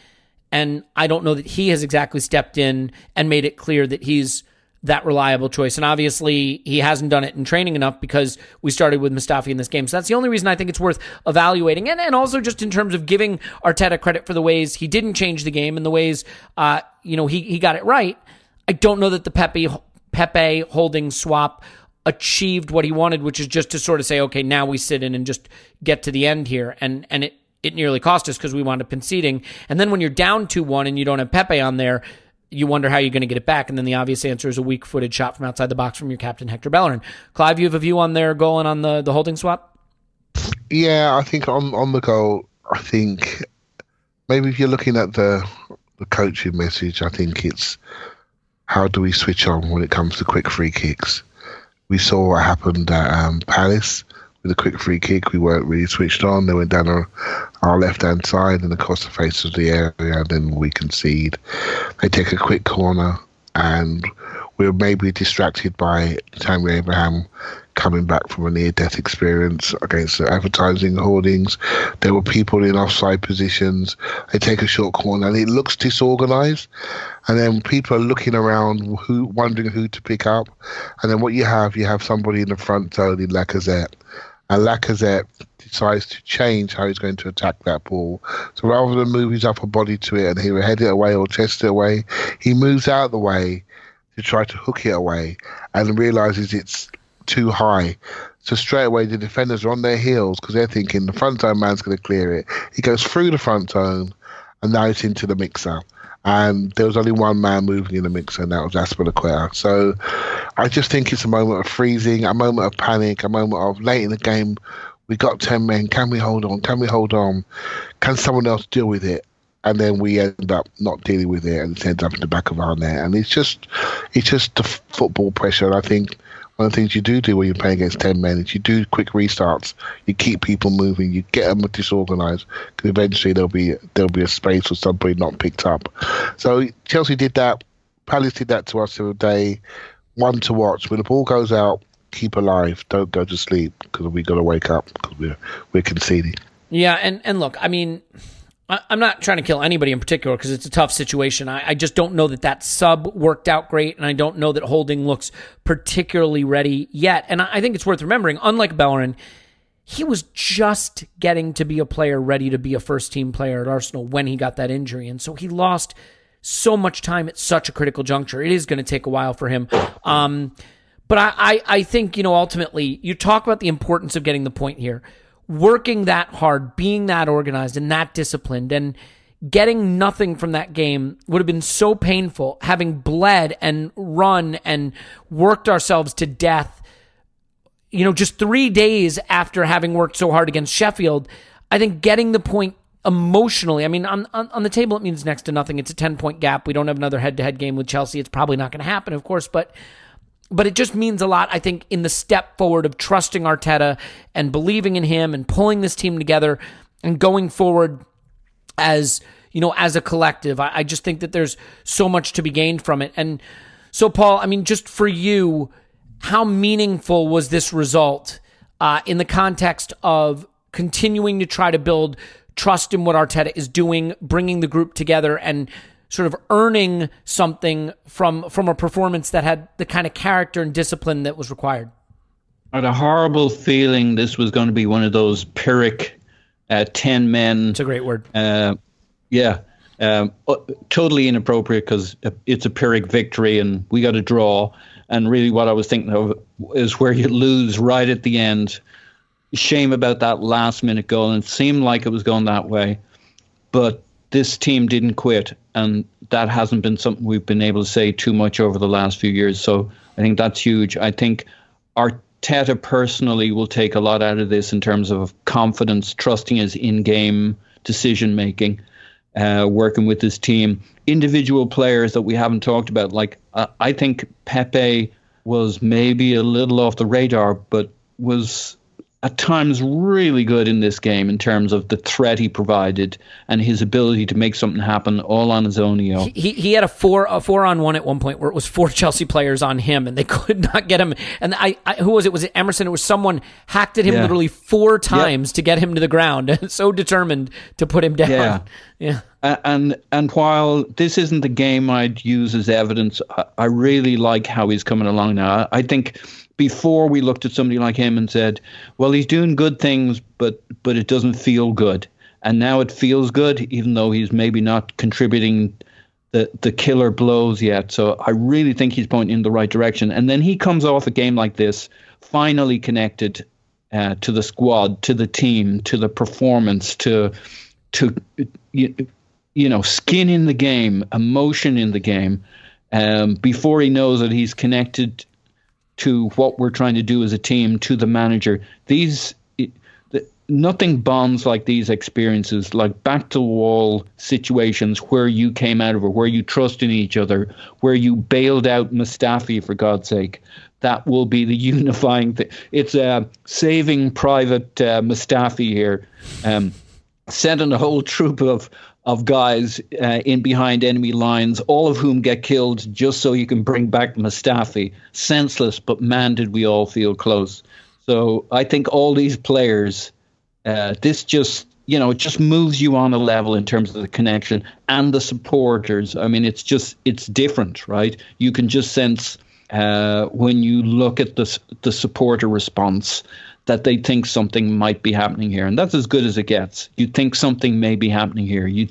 and I don't know that he has exactly stepped in and made it clear that he's that reliable choice. And obviously he hasn't done it in training enough because we started with Mustafi in this game. So that's the only reason I think it's worth evaluating. And, and also just in terms of giving Arteta credit for the ways he didn't change the game and the ways, uh, you know, he, he got it right. I don't know that the Pepe, Pepe Holding swap achieved what he wanted, which is just to sort of say, okay, now we sit in and just get to the end here. And, and it, it nearly cost us because we wound up conceding. And then when you're down two one and you don't have Pepe on there, you wonder how you're going to get it back, and then the obvious answer is a weak-footed shot from outside the box from your captain, Hector Bellerin. Clive, you have a view on their goal and on the, the Holding swap? Yeah, I think on, on the goal, I think maybe if you're looking at the the coaching message, I think it's how do we switch on when it comes to quick free kicks. We saw what happened at um, Palace with a quick free kick. We weren't really switched on. They went down our, our left-hand side and across the face of the area, and then we concede. They take a quick corner, and we were maybe distracted by Tammy Abraham coming back from a near-death experience against the advertising hoardings. There were people in offside positions. They take a short corner and it looks disorganised. And then people are looking around, who, wondering who to pick up. And then what you have, you have somebody in the front zone in Lacazette. And Lacazette decides to change how he's going to attack that ball. So rather than move his upper body to it and he will head it away or chest it away, he moves out of the way to try to hook it away and realises it's too high. So straight away the defenders are on their heels because they're thinking the front zone man's going to clear it. He goes through the front zone and now it's into the mixer. And there was only one man moving in the mixer, and that was Aspilicueta. So I just think it's a moment of freezing, a moment of panic, a moment of late in the game, we got ten men, can we hold on, can we hold on, can someone else deal with it? And then we end up not dealing with it, and it ends up in the back of our net. And it's just it's just the football pressure. And I think one of the things you do do when you're playing against ten men is you do quick restarts. You keep people moving. You get them disorganised because eventually there'll be there'll be a space for somebody not picked up. So Chelsea did that. Palace did that to us the other day. One to watch. When the ball goes out, keep alive. Don't go to sleep because we got to wake up because we're we're conceding. Yeah, and, and look, I mean, I'm not trying to kill anybody in particular because it's a tough situation. I, I just don't know that that sub worked out great, and I don't know that Holding looks particularly ready yet. And I think it's worth remembering, unlike Bellerin, he was just getting to be a player ready to be a first-team player at Arsenal when he got that injury, and so he lost so much time at such a critical juncture. It is going to take a while for him. Um, but I, I, I think, you know, ultimately, you talk about the importance of getting the point here. Working that hard, being that organized and that disciplined and getting nothing from that game would have been so painful, having bled and run and worked ourselves to death. You know, just three days after having worked so hard against Sheffield, I think getting the point emotionally, I mean, on, on, on the table, it means next to nothing. It's a ten-point gap. We don't have another head-to-head game with Chelsea. It's probably not going to happen, of course, but... But it just means a lot, I think, in the step forward of trusting Arteta and believing in him and pulling this team together and going forward as, you know, as a collective. I, I just think that there's so much to be gained from it. And so, Paul, I mean, just for you, how meaningful was this result uh, in the context of continuing to try to build trust in what Arteta is doing, bringing the group together and sort of earning something from from a performance that had the kind of character and discipline that was required? I had a horrible feeling this was going to be one of those Pyrrhic uh, ten men. It's a great word. Uh, yeah. Um, totally inappropriate because it's a Pyrrhic victory and we got a draw. And really what I was thinking of is where you lose right at the end. Shame about that last minute goal, and it seemed like it was going that way. But this team didn't quit, and that hasn't been something we've been able to say too much over the last few years. So I think that's huge. I think Arteta personally will take a lot out of this in terms of confidence, trusting his in-game decision-making, uh, working with his team. Individual players that we haven't talked about, like uh, I think Pepe was maybe a little off the radar, but was at times really good in this game in terms of the threat he provided and his ability to make something happen all on his own. You know. He he had a four a four on one at one point where it was four Chelsea players on him and they could not get him. And I, I who was it? Was it Emerson? It was someone hacked at him yeah. literally four times yep. to get him to the ground. So determined to put him down. Yeah. yeah. And and while this isn't the game I'd use as evidence, I, I really like how he's coming along now. I think before we looked at somebody like him and said, well, he's doing good things, but but it doesn't feel good. And now it feels good, even though he's maybe not contributing the, the killer blows yet. So I really think he's pointing in the right direction. And then he comes off a game like this, finally connected uh, to the squad, to the team, to the performance, to, to you, you know, skin in the game, emotion in the game, um, before he knows that he's connected to what we're trying to do as a team, to the manager. These, nothing bonds like these experiences, like back-to-the-wall situations where you came out of it, where you trust in each other, where you bailed out Mustafi, for God's sake. That will be the unifying thing. It's uh, Saving Private uh, Mustafi here. Um, sending a whole troop of of guys uh, in behind enemy lines, all of whom get killed just so you can bring back Mustafi. Senseless, but man, did we all feel close. So I think all these players, uh, this just, you know, it just moves you on a level in terms of the connection and the supporters. I mean, it's just, it's different, right? You can just sense uh, when you look at the, the supporter response that they think something might be happening here. And that's as good as it gets. You think something may be happening here. You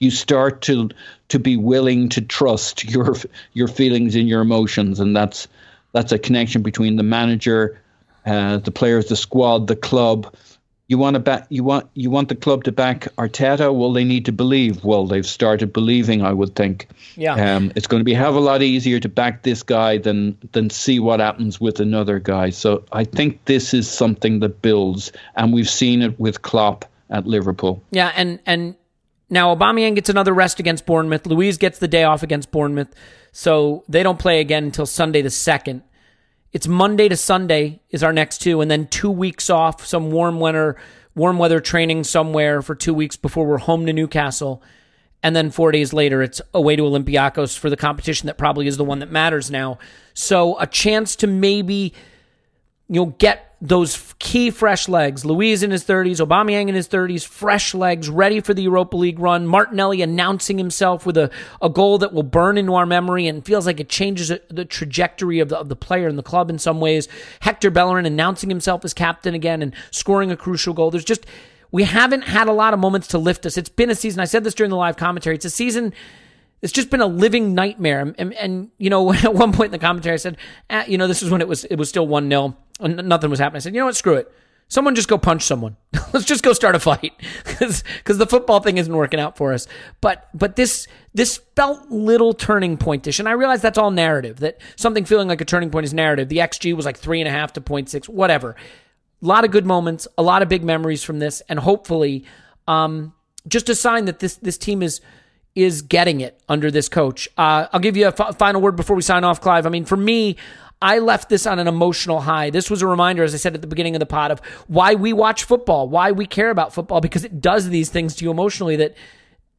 you start to to be willing to trust your your feelings and your emotions. And that's that's a connection between the manager, uh, the players, the squad, the club. You want to back, you want you want the club to back Arteta? Well, they need to believe. Well, they've started believing, I would think. Yeah. Um, it's going to be a hell of a lot easier to back this guy than than see what happens with another guy. So I think this is something that builds, and we've seen it with Klopp at Liverpool. Yeah, and and now Aubameyang gets another rest against Bournemouth. Luiz gets the day off against Bournemouth, so they don't play again until Sunday the second. It's Monday to Sunday is our next two, and then two weeks off, some warm winter, warm weather training somewhere for two weeks before we're home to Newcastle. And then four days later, it's away to Olympiacos for the competition that probably is the one that matters now. So a chance to maybe, you know, get those key fresh legs. Luiz in his thirties, Aubameyang in his thirties, fresh legs, ready for the Europa League run. Martinelli announcing himself with a, a goal that will burn into our memory and feels like it changes the trajectory of the, of the player and the club in some ways. Hector Bellerin announcing himself as captain again and scoring a crucial goal. There's just, we haven't had a lot of moments to lift us. It's been a season, I said this during the live commentary, it's a season... It's just been a living nightmare. And, and, and, you know, at one point in the commentary, I said, eh, you know, this is when it was it was still one nil and nothing was happening. I said, you know what, screw it. Someone just go punch someone. Let's just go start a fight because the football thing isn't working out for us. But but this this felt little turning point-ish. And I realize that's all narrative, that something feeling like a turning point is narrative. The X G was like three point five to point six, whatever. A lot of good moments, a lot of big memories from this, and hopefully um, just a sign that this this team is... is getting it under this coach. Uh, I'll give you a f- final word before we sign off, Clive. I mean, for me, I left this on an emotional high. This was a reminder, as I said at the beginning of the pod, of why we watch football, why we care about football, because it does these things to you emotionally that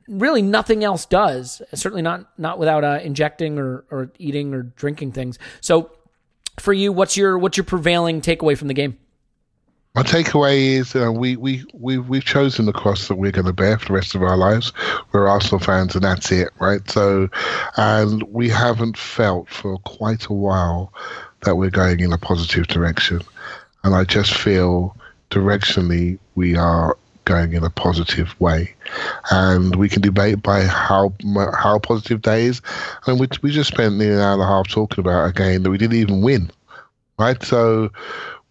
really nothing else does, certainly not not without uh, injecting or, or eating or drinking things. So for you, what's your what's your prevailing takeaway from the game? My takeaway is uh, we, we, we, we've chosen the cross that we're going to bear for the rest of our lives. We're Arsenal fans and that's it, right? So, and we haven't felt for quite a while that we're going in a positive direction. And I just feel directionally we are going in a positive way. And we can debate by how how positive that is. And we, we just spent nearly an hour and a half talking about a game that we didn't even win, right? So...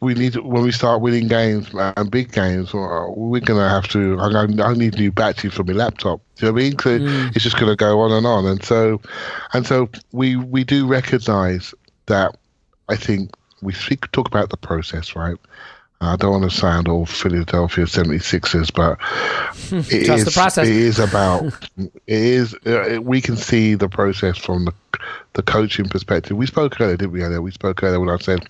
We need when we start winning games and big games, we're gonna have to. I need new batteries for my laptop. Do you know what I mean? So mm. It's just gonna go on and on. And so, and so we we do recognise that. I think we speak talk about the process, right? I don't want to sound all Philadelphia seventy-sixers, but it Trust is the process. It is about it is. Uh, we can see the process from the. The coaching perspective. We spoke earlier, didn't we, earlier? We spoke earlier when I said,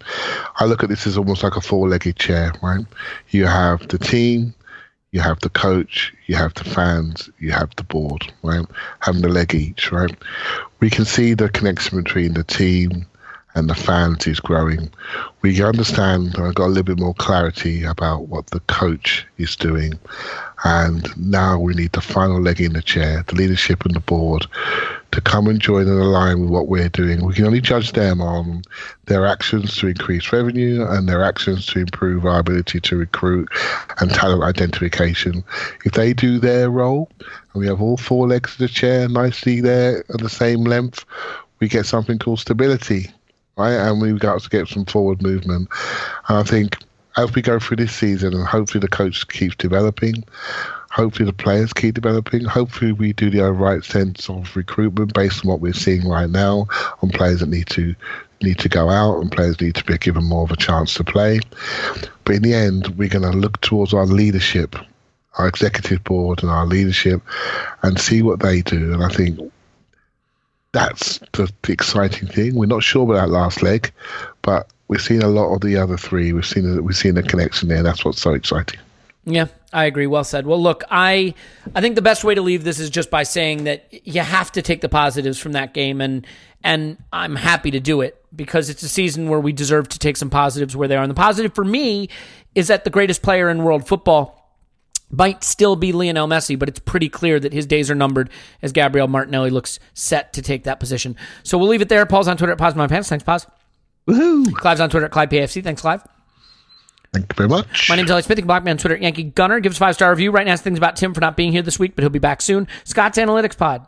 I look at this as almost like a four-legged chair, right? You have the team, you have the coach, you have the fans, you have the board, right? Having the leg each, right? We can see the connection between the team and the fans is growing. We understand, and I got a little bit more clarity about what the coach is doing. And now we need the final leg in the chair, the leadership and the board, to come and join and align with what we're doing. We can only judge them on their actions to increase revenue and their actions to improve our ability to recruit and talent identification. If they do their role, and we have all four legs of the chair nicely there at the same length, we get something called stability, right? And we've got to get some forward movement. And I think as we go through this season, and hopefully the coach keeps developing, hopefully the players keep developing. Hopefully we do the right sense of recruitment based on what we're seeing right now on players that need to need to go out and players need to be given more of a chance to play. But in the end, we're going to look towards our leadership, our executive board and our leadership and see what they do. And I think that's the exciting thing. We're not sure about that last leg, but we've seen a lot of the other three. We've seen, we've seen a connection there. That's what's so exciting. Yeah, I agree. Well said. Well, look, I I think the best way to leave this is just by saying that you have to take the positives from that game, and and I'm happy to do it because it's a season where we deserve to take some positives where they are. And the positive for me is that the greatest player in world football might still be Lionel Messi, but it's pretty clear that his days are numbered as Gabriel Martinelli looks set to take that position. So we'll leave it there. Paul's on Twitter at PauseMyPants. Thanks, Pause. Woohoo! Clive's on Twitter at ClivePFC. Thanks, Clive. Thank you very much. My name's Alex Smith. You can block me on Twitter at Yankee Gunner. Give us a five-star review. Right now, it's things about Tim for not being here this week, but he'll be back soon. Scott's Analytics Pod.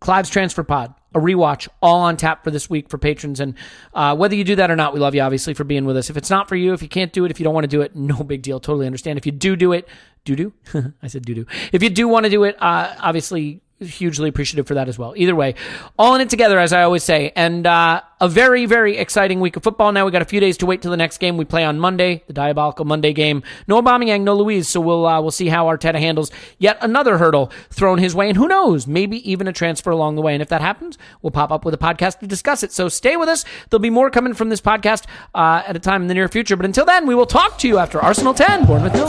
Clive's Transfer Pod. A rewatch, all on tap for this week for patrons. And uh, whether you do that or not, we love you, obviously, for being with us. If it's not for you, if you can't do it, if you don't want to do it, no big deal. Totally understand. If you do do it, do-do? I said do-do. If you do want to do it, uh, obviously, hugely appreciative for that as well. Either way, all in it together, as I always say. And uh, a very, very exciting week of football. Now we got a few days to wait till the next game. We play on Monday, the diabolical Monday game. No Aubameyang, no Luiz. So we'll uh, we'll see how Arteta handles yet another hurdle thrown his way. And who knows, maybe even a transfer along the way. And if that happens, we'll pop up with a podcast to discuss it. So stay with us. There'll be more coming from this podcast uh, at a time in the near future. But until then, we will talk to you after Arsenal ten, Bournemouth nil.